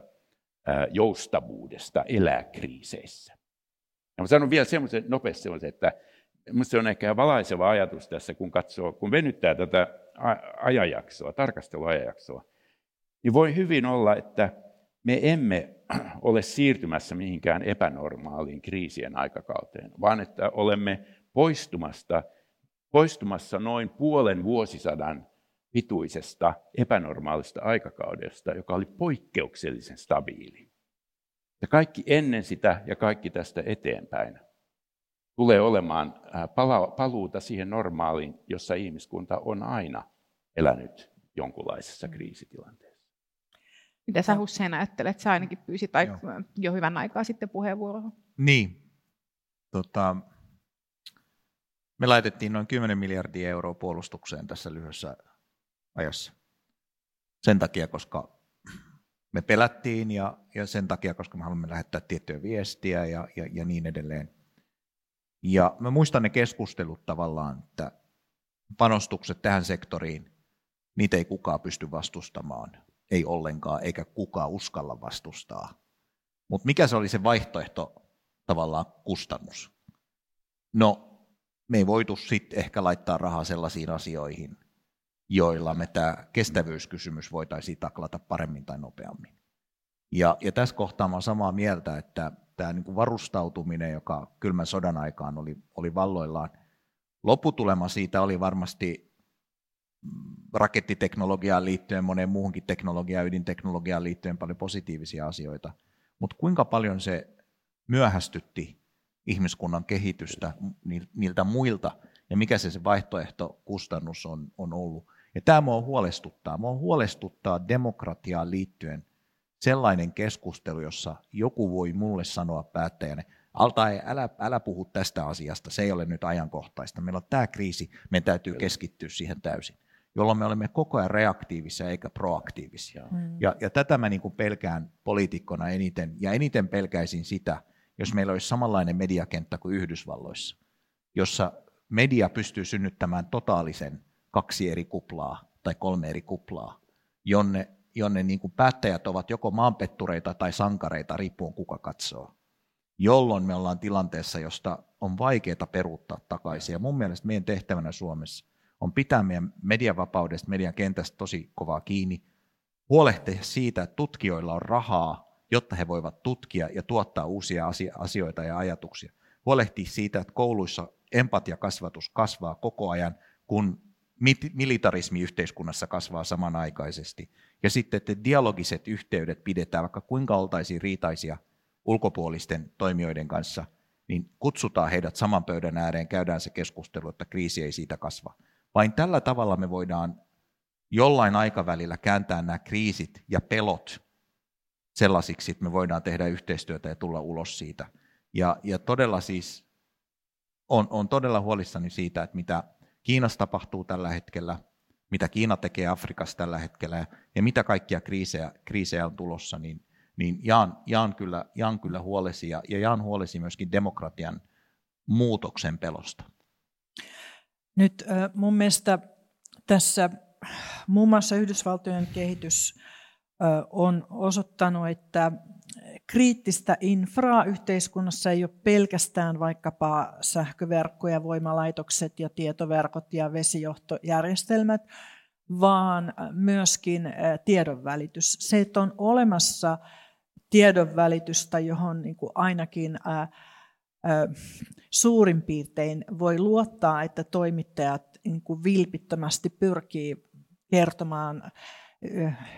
joustavuudesta elää kriiseissä. Ja mä sanon vielä semmoisen nopeasti semmoisen, että minusta se on ehkä valaiseva ajatus tässä, kun katsoo, kun venyttää tätä ajanjaksoa, tarkasteluajanjaksoa, niin voi hyvin olla, että me emme ole siirtymässä mihinkään epänormaaliin kriisien aikakauteen, vaan että olemme poistumasta, poistumassa noin puolen vuosisadan pituisesta epänormaalista aikakaudesta, joka oli poikkeuksellisen stabiili. Ja kaikki ennen sitä ja kaikki tästä eteenpäin tulee olemaan paluuta siihen normaaliin, jossa ihmiskunta on aina elänyt jonkunlaisessa kriisitilanteessa. Mitä sä Hussein ajattelet? Sä ainakin pyysit jo hyvän aikaa sitten puheenvuoroon. Niin. Tota, me laitettiin noin kymmenen miljardia euroa puolustukseen tässä lyhyessä ajassa. Sen takia, koska me pelättiin ja, ja sen takia, koska me haluamme lähettää tiettyä viestiä ja, ja, ja niin edelleen. Ja mä muistan ne keskustelut tavallaan, että panostukset tähän sektoriin, niitä ei kukaan pysty vastustamaan. Ei ollenkaan, eikä kukaan uskalla vastustaa. Mutta mikä se oli se vaihtoehto, tavallaan kustannus? No, me ei voitu sitten ehkä laittaa rahaa sellaisiin asioihin, joilla me tämä kestävyyskysymys voitaisiin taklata paremmin tai nopeammin. Ja, ja tässä kohtaa mä olen samaa mieltä, että tämä niinku varustautuminen, joka kylmän sodan aikaan oli, oli valloillaan, lopputulema siitä oli varmasti rakettiteknologiaan liittyen, moneen muuhunkin teknologiaan, ydinteknologiaan liittyen paljon positiivisia asioita, mutta kuinka paljon se myöhästytti ihmiskunnan kehitystä niiltä muilta, ja mikä se, se vaihtoehtokustannus on, on ollut. Ja tämä minua huolestuttaa. Minua huolestuttaa demokratiaan liittyen sellainen keskustelu, jossa joku voi minulle sanoa päättäjänä, Altae, älä, älä puhu tästä asiasta, se ei ole nyt ajankohtaista. Meillä on tämä kriisi, meidän täytyy keskittyä siihen täysin, jolloin me olemme koko ajan reaktiivisia eikä proaktiivisia. Mm. Ja, ja tätä mä niin kuin pelkään poliitikkona eniten, ja eniten pelkäisin sitä, jos meillä olisi samanlainen mediakenttä kuin Yhdysvalloissa, jossa media pystyy synnyttämään totaalisen kaksi eri kuplaa tai kolme eri kuplaa, jonne, jonne niin kuin päättäjät ovat joko maanpettureita tai sankareita, riippuen kuka katsoo. Jolloin me ollaan tilanteessa, josta on vaikeaa peruuttaa takaisin. Ja mun mielestä meidän tehtävänä Suomessa on pitää meidän medianvapaudesta, median kentästä tosi kovaa kiinni, huolehtia siitä, että tutkijoilla on rahaa, jotta he voivat tutkia ja tuottaa uusia asioita ja ajatuksia. Huolehtia siitä, että kouluissa empatiakasvatus kasvaa koko ajan, kun militarismi yhteiskunnassa kasvaa samanaikaisesti. Ja sitten, että dialogiset yhteydet pidetään, vaikka kuinka oltaisiin riitaisia ulkopuolisten toimijoiden kanssa, niin kutsutaan heidät saman pöydän ääreen, käydään se keskustelu, että kriisi ei siitä kasva. Vain tällä tavalla me voidaan jollain aikavälillä kääntää nämä kriisit ja pelot sellaisiksi, että me voidaan tehdä yhteistyötä ja tulla ulos siitä. Ja, ja todella siis on, on todella huolissani siitä, että mitä Kiinassa tapahtuu tällä hetkellä, mitä Kiina tekee Afrikassa tällä hetkellä ja mitä kaikkia kriisejä, kriisejä on tulossa, niin niin jaan, jaan, kyllä, jaan kyllä huolesi ja, ja jaan huolesi myöskin demokratian muutoksen pelosta. Nyt äh, mun mielestä tässä muun muassa Yhdysvaltojen kehitys äh, on osoittanut, että kriittistä infraa yhteiskunnassa ei ole pelkästään vaikkapa sähköverkkoja, voimalaitokset ja tietoverkot ja vesijohtojärjestelmät, vaan myöskin äh, tiedonvälitys. Se, että on olemassa tiedonvälitystä, johon niin kuin ainakin ää, ää, suurin piirtein voi luottaa, että toimittajat niin kuin vilpittömästi pyrkii kertomaan äh,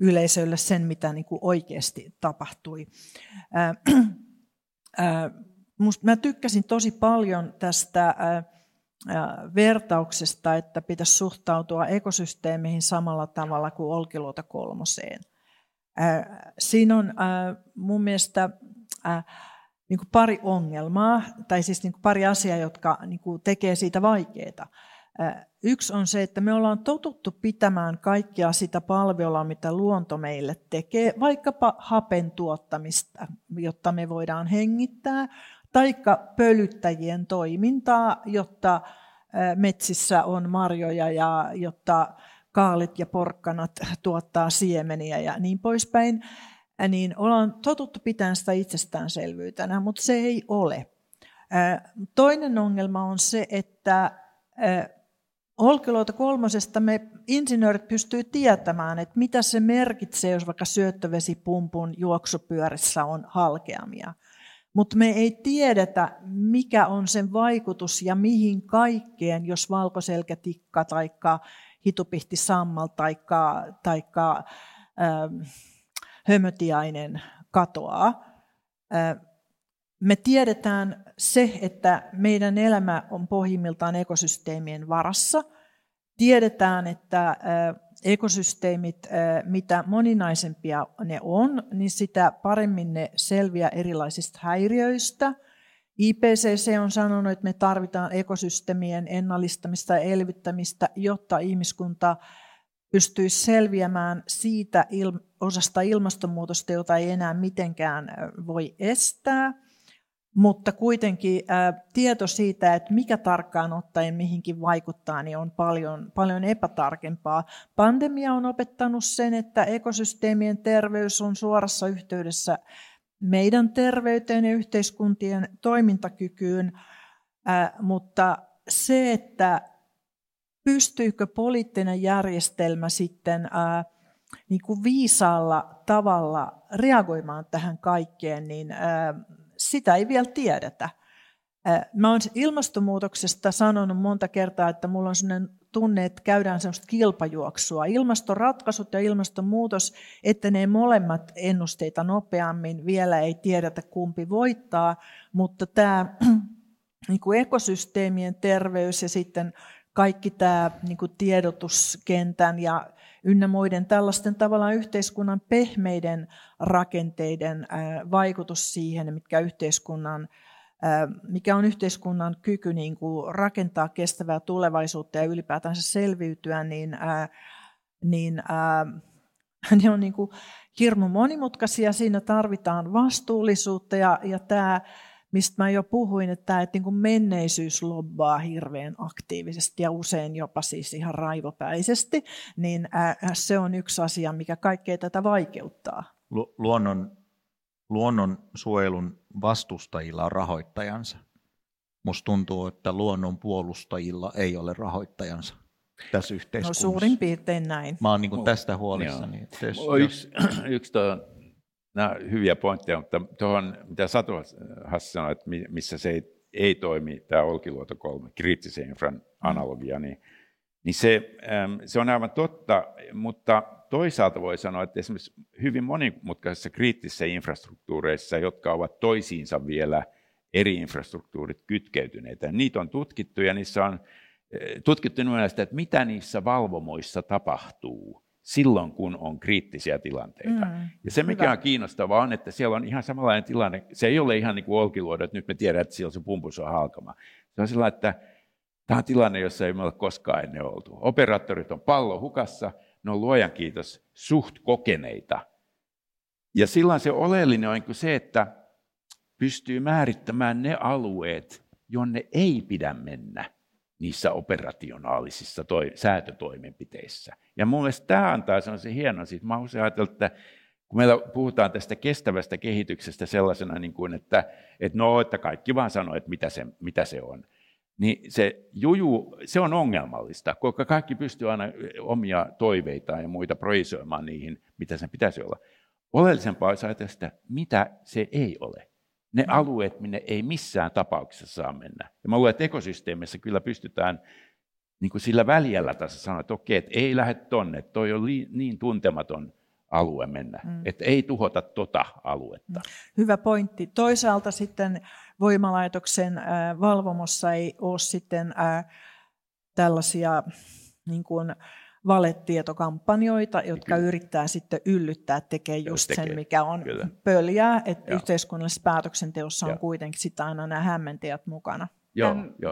yleisölle sen, mitä niin kuin oikeasti tapahtui. Äh, äh, musta mä tykkäsin tosi paljon tästä äh, vertauksesta, että pitäisi suhtautua ekosysteemeihin samalla tavalla kuin Olkiluoto kolmoseen. Siinä on mun mielestä niin kuin pari ongelmaa, tai siis niin kuin pari asiaa, jotka niin kuin tekee siitä vaikeaa. Yksi on se, että me ollaan totuttu pitämään kaikkea sitä palvelua, mitä luonto meille tekee, vaikkapa hapen tuottamista, jotta me voidaan hengittää, taikka pölyttäjien toimintaa, jotta metsissä on marjoja ja jotta kaalit ja porkkanat tuottaa siemeniä ja niin poispäin, niin ollaan totuttu pitämään sitä itsestäänselvyytenä, mutta se ei ole. Toinen ongelma on se, että Olkiluoto kolmosesta me insinöörit pystyy tietämään, että mitä se merkitsee, jos vaikka syöttövesipumpun juoksupyörissä on halkeamia. Mutta me ei tiedetä, mikä on sen vaikutus ja mihin kaikkeen, jos valkoselkätikka tai hitupihtisammal tai taikka, äh, hömötiainen katoaa. Äh, me tiedetään se, että meidän elämä on pohjimmiltaan ekosysteemien varassa. Tiedetään, että äh, ekosysteemit, mitä moninaisempia ne on, niin sitä paremmin ne selviää erilaisista häiriöistä. I P C C on sanonut, että me tarvitaan ekosysteemien ennallistamista ja elvyttämistä, jotta ihmiskunta pystyisi selviämään siitä osasta ilmastonmuutosta, jota ei enää mitenkään voi estää. Mutta kuitenkin tieto siitä, että mikä tarkkaan ottaen mihinkin vaikuttaa, niin on paljon, paljon epätarkempaa. Pandemia on opettanut sen, että ekosysteemien terveys on suorassa yhteydessä meidän terveyteen ja yhteiskuntien toimintakykyyn. Mutta se, että pystyykö poliittinen järjestelmä sitten niin kuin viisaalla tavalla reagoimaan tähän kaikkeen, niin sitä ei vielä tiedetä. Mä olen ilmastonmuutoksesta sanonut monta kertaa, että mulla on sellainen tunne, että käydään sellaista kilpajuoksua. Ilmastoratkaisut ja ilmastonmuutos, että ne molemmat ennusteita nopeammin. Vielä ei tiedetä, kumpi voittaa, mutta tämä niin kuin ekosysteemien terveys ja sitten kaikki tämä niin kuin tiedotuskentän ja ynnä muiden tällaisten tavallaan yhteiskunnan pehmeiden rakenteiden vaikutus siihen, mitkä yhteiskunnan, mikä on yhteiskunnan kyky niin kuin rakentaa kestävää tulevaisuutta ja ylipäätänsä selviytyä, niin, niin ne on niin kuin hirmu monimutkaisia. Siinä tarvitaan vastuullisuutta ja, ja tämä, mistä mä jo puhuin, että tämä, että niin kuin menneisyys lobbaa hirveän aktiivisesti ja usein jopa siis ihan raivopäisesti, niin se on yksi asia, mikä kaikkea tätä vaikeuttaa. Lu- luonnon, luonnonsuojelun vastustajilla on rahoittajansa. Musta tuntuu, että luonnon puolustajilla ei ole rahoittajansa tässä yhteiskunnassa. No suurin piirtein näin. Mä oon niin kuin tästä huolissani. Yksi, yksi tuo... Nämä no, hyviä pointteja, mutta tuohon, mitä Satu Hassi sanoi, että missä se ei, ei toimi, tämä Olkiluoto kolmonen, kriittisen infran analogia, niin, niin se, se on aivan totta, mutta toisaalta voi sanoa, että esimerkiksi hyvin monimutkaisissa kriittisissä infrastruktuureissa, jotka ovat toisiinsa vielä eri infrastruktuurit kytkeytyneitä, niitä on tutkittu ja niissä on tutkittu mielestä, että mitä niissä valvomoissa tapahtuu silloin, kun on kriittisiä tilanteita. Mm, ja se, mikä hyvä. On kiinnostavaa, on, että siellä on ihan samanlainen tilanne. Se ei ole ihan niin kuin Olkiluodo, että nyt me tiedämme, että siellä se pumpus on halkama. Se on sellainen, että tämä on tilanne, jossa ei me ole koskaan ennen oltu. Operaattorit on pallo hukassa, ne on luojan kiitos suht kokeneita. Ja silloin se oleellinen on se, että pystyy määrittämään ne alueet, jonne ei pidä mennä niissä operationaalisissa toi, säätötoimenpiteissä. Ja mun mielestä tämä antaa sellaisen hienon siitä. Mä usein ajatellut, että kun meillä puhutaan tästä kestävästä kehityksestä sellaisena, niin kuin, että, että no, että kaikki vaan sanoo, että mitä se, mitä se on, niin se juju, se on ongelmallista, koska kaikki pystyy aina omia toiveitaan ja muita projisoimaan niihin, mitä sen pitäisi olla. Oleellisempaa olisi ajatella sitä, mitä se ei ole. Ne alueet, minne ei missään tapauksessa saa mennä. Ja mä luulen, että ekosysteemissä kyllä pystytään niin kuin sillä väljällä tässä sanoa, että okei, että ei lähde tonne, että toi on li- niin tuntematon alue mennä, mm. että ei tuhota tota aluetta. Hyvä pointti. Toisaalta sitten voimalaitoksen äh, valvomossa ei ole sitten äh, tällaisia niin kuin valetietokampanjoita, jotka kyllä. yrittää sitten yllyttää, tekee just tekee. sen, mikä on kyllä. pöljää, että yhteiskunnallisessa päätöksenteossa on ja. kuitenkin sitä aina nämä hämmentäjät mukana.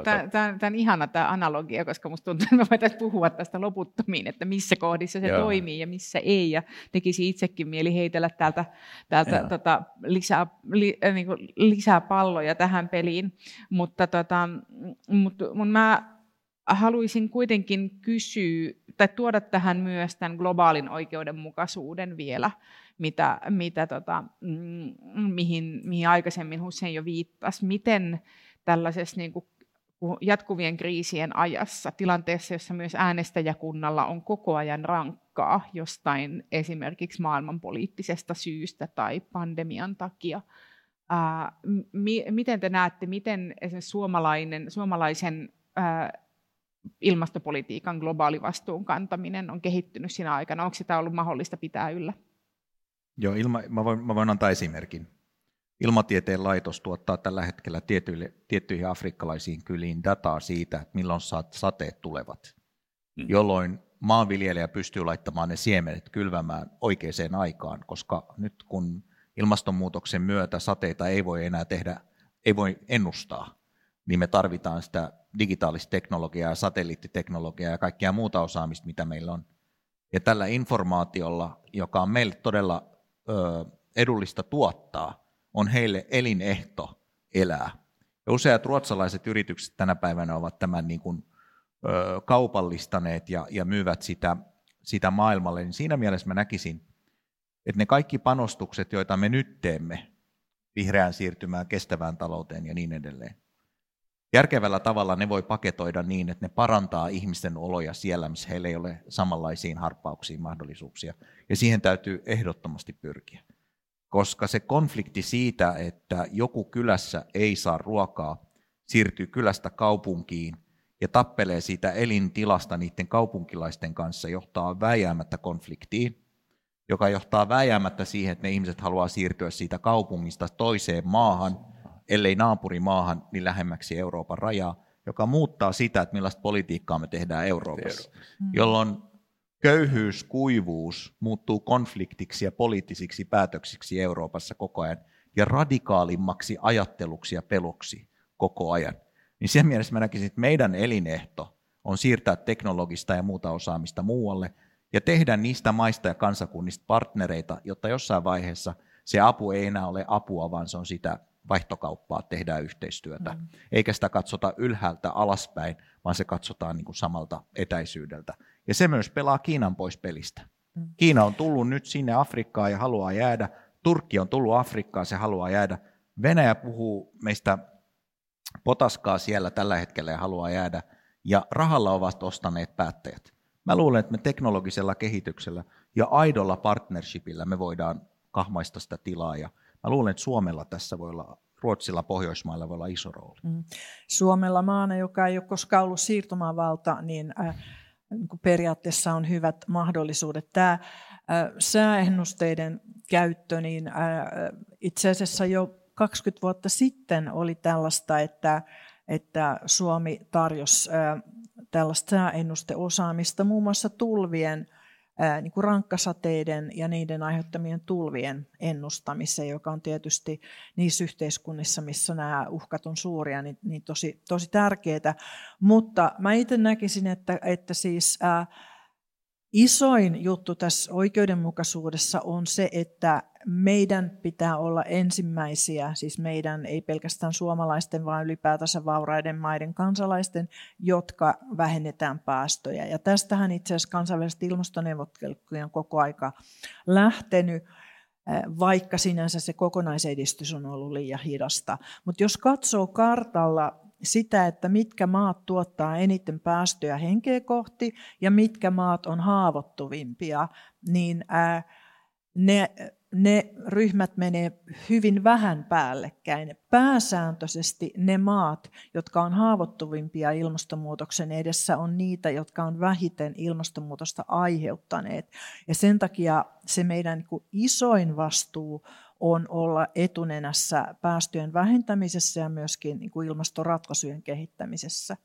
Tämä on ihana tämä analogia, koska minusta tuntuu, että me voitaisiin puhua tästä loputtomiin, että missä kohdissa se Joo. toimii ja missä ei. Ja tekisi itsekin mieli heitellä täältä, täältä tota, lisää, li, niin kuin lisää palloja tähän peliin. Mutta tota, mut, mun mä haluaisin kuitenkin kysyä tai tuoda tähän myös tämän globaalin oikeudenmukaisuuden vielä, mitä, mitä tota, mihin, mihin aikaisemmin Hussein jo viittasi. Miten tällaisessa niin kuin jatkuvien kriisien ajassa, tilanteessa, jossa myös äänestäjäkunnalla on koko ajan rankkaa jostain esimerkiksi maailmanpoliittisesta syystä tai pandemian takia, Uh, mi- miten te näette, miten esimerkiksi suomalainen, suomalaisen uh, ilmastopolitiikan globaali vastuun kantaminen on kehittynyt siinä aikana? Onko sitä ollut mahdollista pitää yllä? Joo, ilma, mä, voin, mä voin antaa esimerkin. Ilmatieteen laitos tuottaa tällä hetkellä tiettyihin afrikkalaisiin kyliin dataa siitä, että milloin sateet tulevat, mm. jolloin maanviljelijä pystyy laittamaan ne siemenet kylvämään oikeaan aikaan, koska nyt kun ilmastonmuutoksen myötä sateita ei voi enää tehdä, ei voi ennustaa, niin me tarvitaan sitä digitaalista teknologiaa, satelliittiteknologiaa ja kaikkea muuta osaamista, mitä meillä on. Ja tällä informaatiolla, joka on meille todella ö, edullista tuottaa, on heille elinehto elää. Ja useat ruotsalaiset yritykset tänä päivänä ovat tämän niin kuin, ö, kaupallistaneet ja, ja myyvät sitä, sitä maailmalle. Niin siinä mielessä mä näkisin, että ne kaikki panostukset, joita me nyt teemme vihreään siirtymään, kestävään talouteen ja niin edelleen, järkevällä tavalla ne voi paketoida niin, että ne parantaa ihmisten oloja siellä, missä heillä ei ole samanlaisiin harppauksiin mahdollisuuksia. Ja siihen täytyy ehdottomasti pyrkiä. Koska se konflikti siitä, että joku kylässä ei saa ruokaa, siirtyy kylästä kaupunkiin ja tappelee siitä elintilasta niiden kaupunkilaisten kanssa, johtaa vääjäämättä konfliktiin, joka johtaa vääjäämättä siihen, että ne ihmiset haluaa siirtyä siitä kaupungista toiseen maahan, ellei naapurimaahan, niin lähemmäksi Euroopan rajaa, joka muuttaa sitä, että millaista politiikkaa me tehdään Euroopassa, jolloin köyhyys, kuivuus muuttuu konfliktiksi ja poliittisiksi päätöksiksi Euroopassa koko ajan ja radikaalimmaksi ajatteluksi ja peloksi koko ajan. Niin sen mielessä mä näkisin, että meidän elinehto on siirtää teknologista ja muuta osaamista muualle ja tehdä niistä maista ja kansakunnista partnereita, jotta jossain vaiheessa se apu ei enää ole apua, vaan se on sitä vaihtokauppaa, tehdään yhteistyötä. Mm. Eikä sitä katsota ylhäältä alaspäin, vaan se katsotaan niin kuin samalta etäisyydeltä. Ja se myös pelaa Kiinan pois pelistä. Mm. Kiina on tullut nyt sinne Afrikkaan ja haluaa jäädä. Turkki on tullut Afrikkaan, se haluaa jäädä. Venäjä puhuu meistä potaskaa siellä tällä hetkellä ja haluaa jäädä. Ja rahalla ovat ostaneet päättäjät. Mä luulen, että me teknologisella kehityksellä ja aidolla partnershipillä me voidaan kahmaista sitä tilaa. Ja mä luulen, että Suomella tässä voi olla, Ruotsilla, Pohjoismailla voi olla iso rooli. Mm. Suomella maana, joka ei ole koskaan ollut siirtomaavalta, niin äh, periaatteessa on hyvät mahdollisuudet. Tämä äh, sääennusteiden käyttö, niin äh, itse asiassa jo kaksikymmentä vuotta sitten oli tällaista, että, että Suomi tarjosi äh, tällaista sääennusteosaamista muun muassa tulvien, niin kuin rankkasateiden ja niiden aiheuttamien tulvien ennustamiseen, joka on tietysti niissä yhteiskunnissa, missä nämä uhkat on suuria, niin, niin tosi, tosi tärkeää. Mutta mä itse näkisin, että, että siis ää, isoin juttu tässä oikeudenmukaisuudessa on se, että meidän pitää olla ensimmäisiä, siis meidän ei pelkästään suomalaisten, vaan ylipäätänsä vauraiden maiden kansalaisten, jotka vähennetään päästöjä. Ja tästähän itse asiassa kansainväliset ilmastoneuvottelut on koko aika lähtenyt, vaikka sinänsä se kokonaisedistys on ollut liian hidasta. Mutta jos katsoo kartalla sitä, että mitkä maat tuottaa eniten päästöjä henkeä kohti ja mitkä maat on haavoittuvimpia, niin ää, ne... Ne ryhmät menee hyvin vähän päällekkäin. Pääsääntöisesti ne maat, jotka on haavoittuvimpia ilmastonmuutoksen edessä, on niitä, jotka on vähiten ilmastonmuutosta aiheuttaneet. Ja sen takia se meidän niin kuin isoin vastuu on olla etunenässä päästöjen vähentämisessä ja myöskin niin kuin ilmastoratkaisujen kehittämisessä.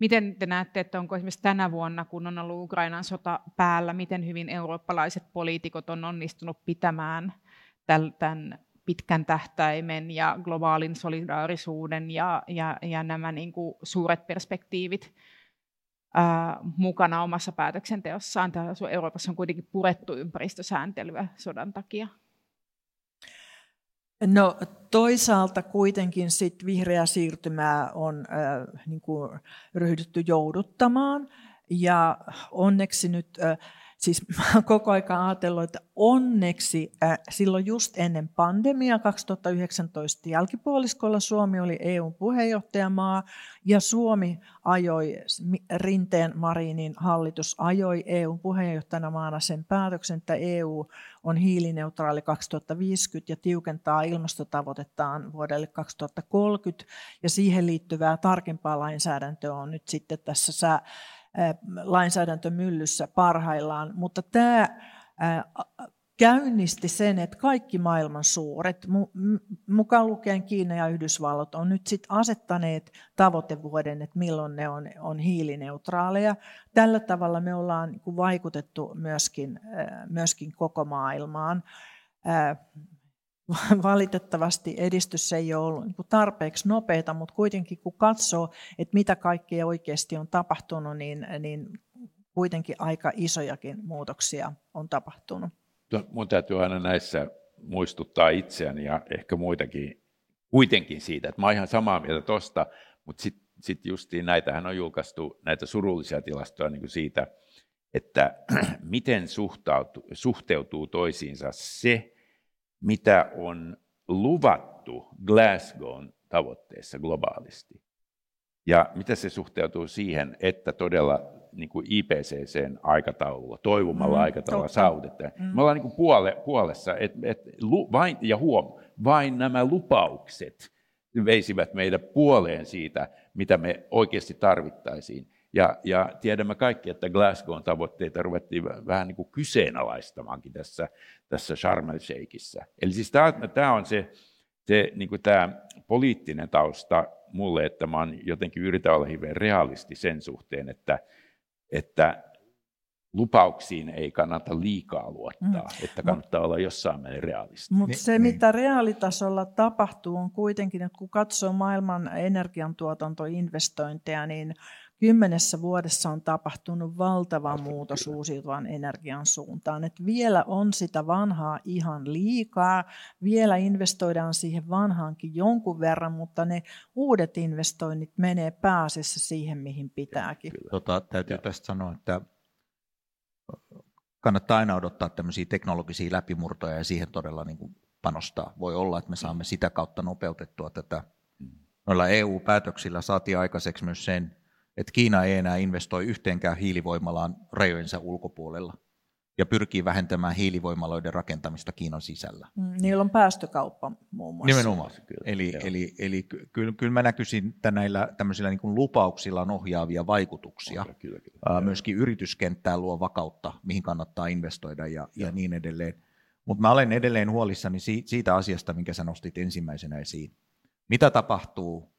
Miten te näette, että onko esimerkiksi tänä vuonna, kun on ollut Ukrainan sota päällä, miten hyvin eurooppalaiset poliitikot on onnistunut pitämään tämän pitkän tähtäimen ja globaalin solidaarisuuden ja, ja, ja nämä niin kuin suuret perspektiivit ää, mukana omassa päätöksenteossaan? Täällä Euroopassa on kuitenkin purettu ympäristösääntelyä sodan takia. No toisaalta kuitenkin sit vihreää siirtymää on äh, niin kuin ryhdytty jouduttamaan ja onneksi nyt äh, Siis mä oon koko ajan ajatellut, että onneksi äh, silloin just ennen pandemiaa kaksituhattayhdeksäntoista jälkipuoliskolla Suomi oli E U:n puheenjohtajamaa ja Suomi ajoi, Rinteen Marinin hallitus ajoi E U:n puheenjohtajana maana sen päätöksen, että E U on hiilineutraali kaksituhattaviisikymmentä ja tiukentaa ilmastotavoitettaan vuodelle kaksituhattakolmekymmentä ja siihen liittyvää tarkempaa lainsäädäntöä on nyt sitten tässä sää, lainsäädäntömyllyssä parhaillaan, mutta tämä käynnisti sen, että kaikki maailman suuret, mukaan lukien Kiina ja Yhdysvallat, on nyt sit asettaneet tavoitevuoden, että milloin ne on, on hiilineutraaleja. Tällä tavalla me ollaan vaikutettu myöskin, myöskin koko maailmaan. Valitettavasti edistys ei ole ollut tarpeeksi nopeata, mutta kuitenkin kun katsoo, että mitä kaikkea oikeasti on tapahtunut, niin, niin kuitenkin aika isojakin muutoksia on tapahtunut. Mun täytyy aina näissä muistuttaa itseäni ja ehkä muitakin kuitenkin siitä, että mä oon ihan samaa mieltä tosta, mutta sitten sit justiin näitähän on julkaistu näitä surullisia tilastoja niin kuin siitä, että miten suhtautuu, suhteutuu toisiinsa se, mitä on luvattu Glasgow'n tavoitteissa globaalisti. Ja mitä se suhteutuu siihen, että todella niin kuin I P C C:n aikataululla, toivomalla mm, aikataululla saavutetaan. Mm. Me ollaan niin kuin puole, puolessa, et, et, lu, vain, ja huom, vain nämä lupaukset veisivät meidän puoleen siitä, mitä me oikeasti tarvittaisiin. Ja, ja tiedämme kaikki, että Glasgow'n tavoitteita ruvettiin vähän niin kuin kyseenalaistamaankin tässä, tässä Sharm el Sheikhissä. Eli siis tämä, tämä on se, se niin kuin tämä poliittinen tausta mulle, että mä jotenkin yritän olla hiveen realisti sen suhteen, että, että lupauksiin ei kannata liikaa luottaa, mm. että kannattaa mut, olla jossain määrin realisti. Mutta niin, se, niin. mitä reaalitasolla tapahtuu, on kuitenkin, että kun katsoo maailman energiantuotantoinvestointeja, niin Kymmenessä vuodessa on tapahtunut valtava muutos uusiutuvan energian suuntaan. Et vielä on sitä vanhaa ihan liikaa, vielä investoidaan siihen vanhaankin jonkun verran, mutta ne uudet investoinnit menee pääasiassa siihen, mihin pitääkin. Tota, täytyy tästä sanoa, että kannattaa aina odottaa tämmöisiä teknologisia läpimurtoja ja siihen todella niin kuin panostaa. Voi olla, että me saamme sitä kautta nopeutettua tätä. Noilla E U-päätöksillä saatiin aikaiseksi myös sen, että Kiina ei enää investoi yhteenkään hiilivoimalaan rajojensa ulkopuolella ja pyrkii vähentämään hiilivoimaloiden rakentamista Kiinan sisällä. Mm, niillä on päästökauppa muun muassa. Nimenomaan. Kyllä, eli eli, eli kyllä, kyllä mä näkisin, että näillä tämmöisillä niin kuin lupauksilla on ohjaavia vaikutuksia. Kyllä, kyllä, kyllä. Myöskin yrityskenttää luo vakautta, mihin kannattaa investoida ja, ja niin edelleen. Mutta mä olen edelleen huolissani siitä asiasta, minkä sä nostit ensimmäisenä esiin. Mitä tapahtuu,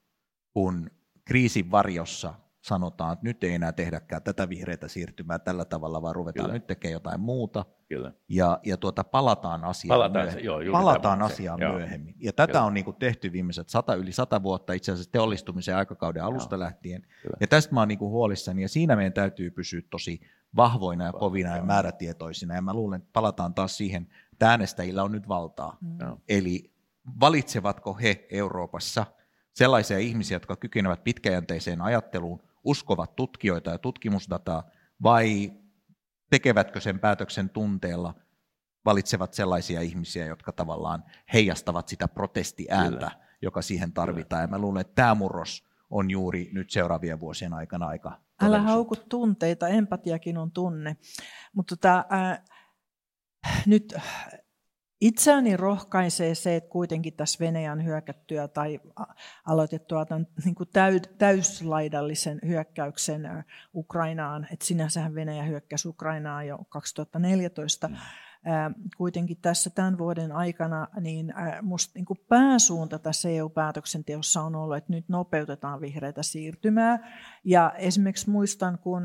kun kriisin varjossa sanotaan, että nyt ei enää tehdäkään tätä vihreätä siirtymää tällä tavalla, vaan ruvetaan Kyllä. nyt tekemään jotain muuta. Kyllä. Ja, ja tuota, palataan asiaan palataan, myöhemmin. Joo, palataan asiaan myöhemmin. Ja tätä Kyllä. on niin kuin tehty viimeiset sata, yli sata vuotta, itse asiassa teollistumisen aikakauden alusta Joo. lähtien. Kyllä. Ja tästä mä oon niin kuin huolissani, ja siinä meidän täytyy pysyä tosi vahvoina ja kovina Joo. ja määrätietoisina. Ja mä luulen, että palataan taas siihen, että äänestäjillä on nyt valtaa. Joo. Eli valitsevatko he Euroopassa sellaisia ihmisiä, jotka kykenevät pitkäjänteiseen ajatteluun, uskovat tutkijoita ja tutkimusdataa, vai tekevätkö sen päätöksen tunteella, valitsevat sellaisia ihmisiä, jotka tavallaan heijastavat sitä protestiääntä, Kyllä. joka siihen tarvitaan. Kyllä. Ja mä luulen, että tämä murros on juuri nyt seuraavien vuosien aikana aika Älä hauku tunteita, empatiakin on tunne. Mutta tota, äh, nyt itseäni rohkaisee se, että kuitenkin tässä Venäjän hyökättyä tai aloitettua tämän niin kuin täyslaidallisen hyökkäyksen Ukrainaan, että sinänsähän Venäjä hyökkäsi Ukrainaa jo kaksituhattaneljätoista, mm. kuitenkin tässä tämän vuoden aikana, niin musta niin kuin pääsuunta tässä E U-päätöksenteossa on ollut, että nyt nopeutetaan vihreätä siirtymää, ja esimerkiksi muistan, kun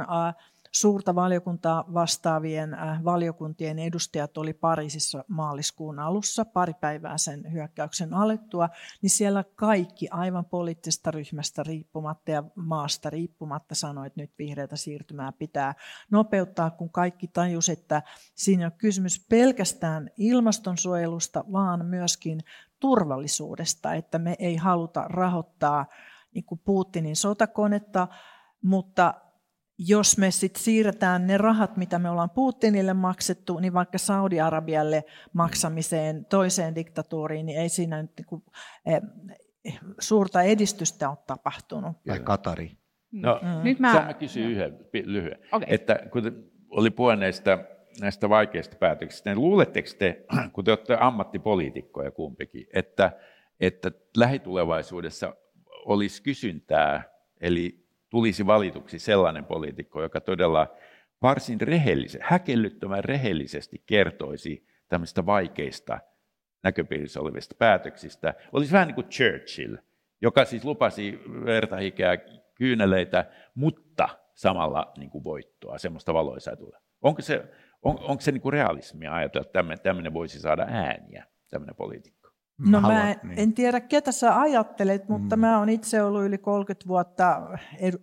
suurta valiokuntaa vastaavien valiokuntien edustajat oli Pariisissa maaliskuun alussa, pari päivää sen hyökkäyksen alettua, niin siellä kaikki aivan poliittisesta ryhmästä riippumatta ja maasta riippumatta sanoi, että nyt vihreätä siirtymää pitää nopeuttaa, kun kaikki tajusivat, että siinä on kysymys pelkästään ilmastonsuojelusta, vaan myöskin turvallisuudesta, että me ei haluta rahoittaa niin kuin Putinin sotakonetta, mutta jos me sitten siirretään ne rahat, mitä me ollaan Putinille maksettu, niin vaikka Saudi-Arabialle maksamiseen toiseen diktatuuriin, niin ei siinä nyt niinku, eh, suurta edistystä ole tapahtunut. Tai Katari. No, mm. nyt mä... mä kysyn yhden lyhyen. Okay. Että kun oli puhe näistä, näistä vaikeista päätöksistä, niin luuletteko te, kun te olette ammattipoliitikkoja kumpikin, että, että lähitulevaisuudessa olisi kysyntää, eli tulisi valituksi sellainen poliitikko, joka todella varsin rehellisesti, häkellyttömän rehellisesti kertoisi tämmöistä vaikeista näköpiirissä olevista päätöksistä. Olisi vähän niin kuin Churchill, joka siis lupasi vertahikää kyyneleitä, mutta samalla niin kuin voittoa, semmoista valoisaa tulee. Onko se, on, onko se niin kuin realismia ajatella, että tämmöinen voisi saada ääniä, tämmöinen poliitikko? No Haluat, mä en, niin. en tiedä, ketä sä ajattelet, mutta mm. mä oon itse ollut yli kolmekymmentä vuotta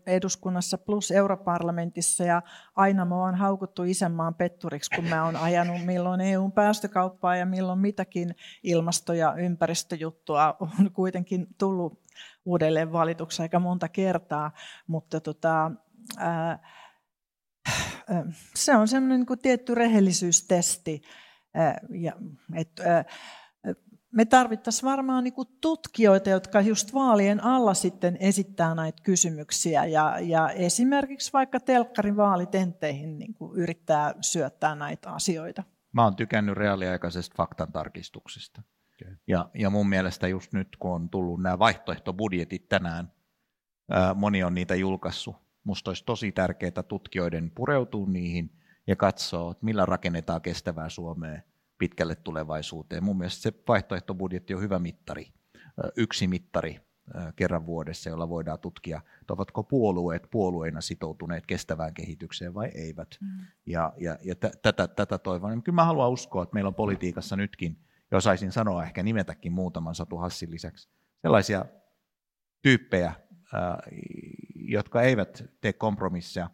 eduskunnassa plus europarlamentissa ja aina mä oon haukuttu isänmaan petturiksi, kun mä oon ajanut milloin E U:n päästökauppaa ja milloin mitäkin ilmasto- ja ympäristöjuttua on kuitenkin tullut uudelleen valituksi aika monta kertaa, mutta tota, ää, ää, se on semmoinen niin kuin tietty rehellisyystesti, ää, ja, et, ää, me tarvittaisiin varmaan niinku tutkijoita, jotka just vaalien alla sitten esittää näitä kysymyksiä ja, ja esimerkiksi vaikka telkkarin vaalitentteihin niinku yrittää syöttää näitä asioita. Mä oon tykännyt reaaliaikaisesta faktantarkistuksesta. Okay. Ja, ja mun mielestä just nyt, kun on tullut nämä vaihtoehtobudjetit tänään, ää, moni on niitä julkaissut. Musta olisi tosi tärkeää tutkijoiden pureutua niihin ja katsoa, että millä rakennetaan kestävää Suomea pitkälle tulevaisuuteen. Mun mielestä se vaihtoehtobudjetti on hyvä mittari, yksi mittari kerran vuodessa, jolla voidaan tutkia, ovatko puolueet puolueina sitoutuneet kestävään kehitykseen vai eivät. Mm. Ja, ja, ja tätä, tätä toivon. Kyllä mä haluan uskoa, että meillä on politiikassa nytkin, ja osaisin sanoa ehkä nimetäkin muutaman Satu Hassin lisäksi, sellaisia tyyppejä, jotka eivät tee kompromisseja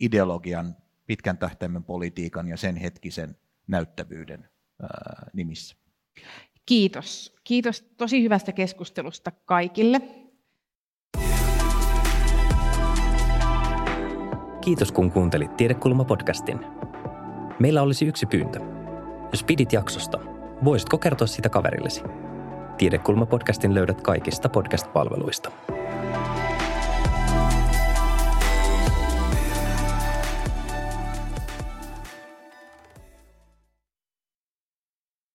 ideologian, pitkän tähtäimen politiikan ja sen hetkisen näyttävyyden ää, nimissä. Kiitos. Kiitos tosi hyvästä keskustelusta kaikille. Kiitos kun kuuntelit Tiedekulma-podcastin. Meillä olisi yksi pyyntö. Jos pidit jaksosta, voisitko kertoa sitä kaverillesi? Tiedekulma-podcastin löydät kaikista podcast-palveluista.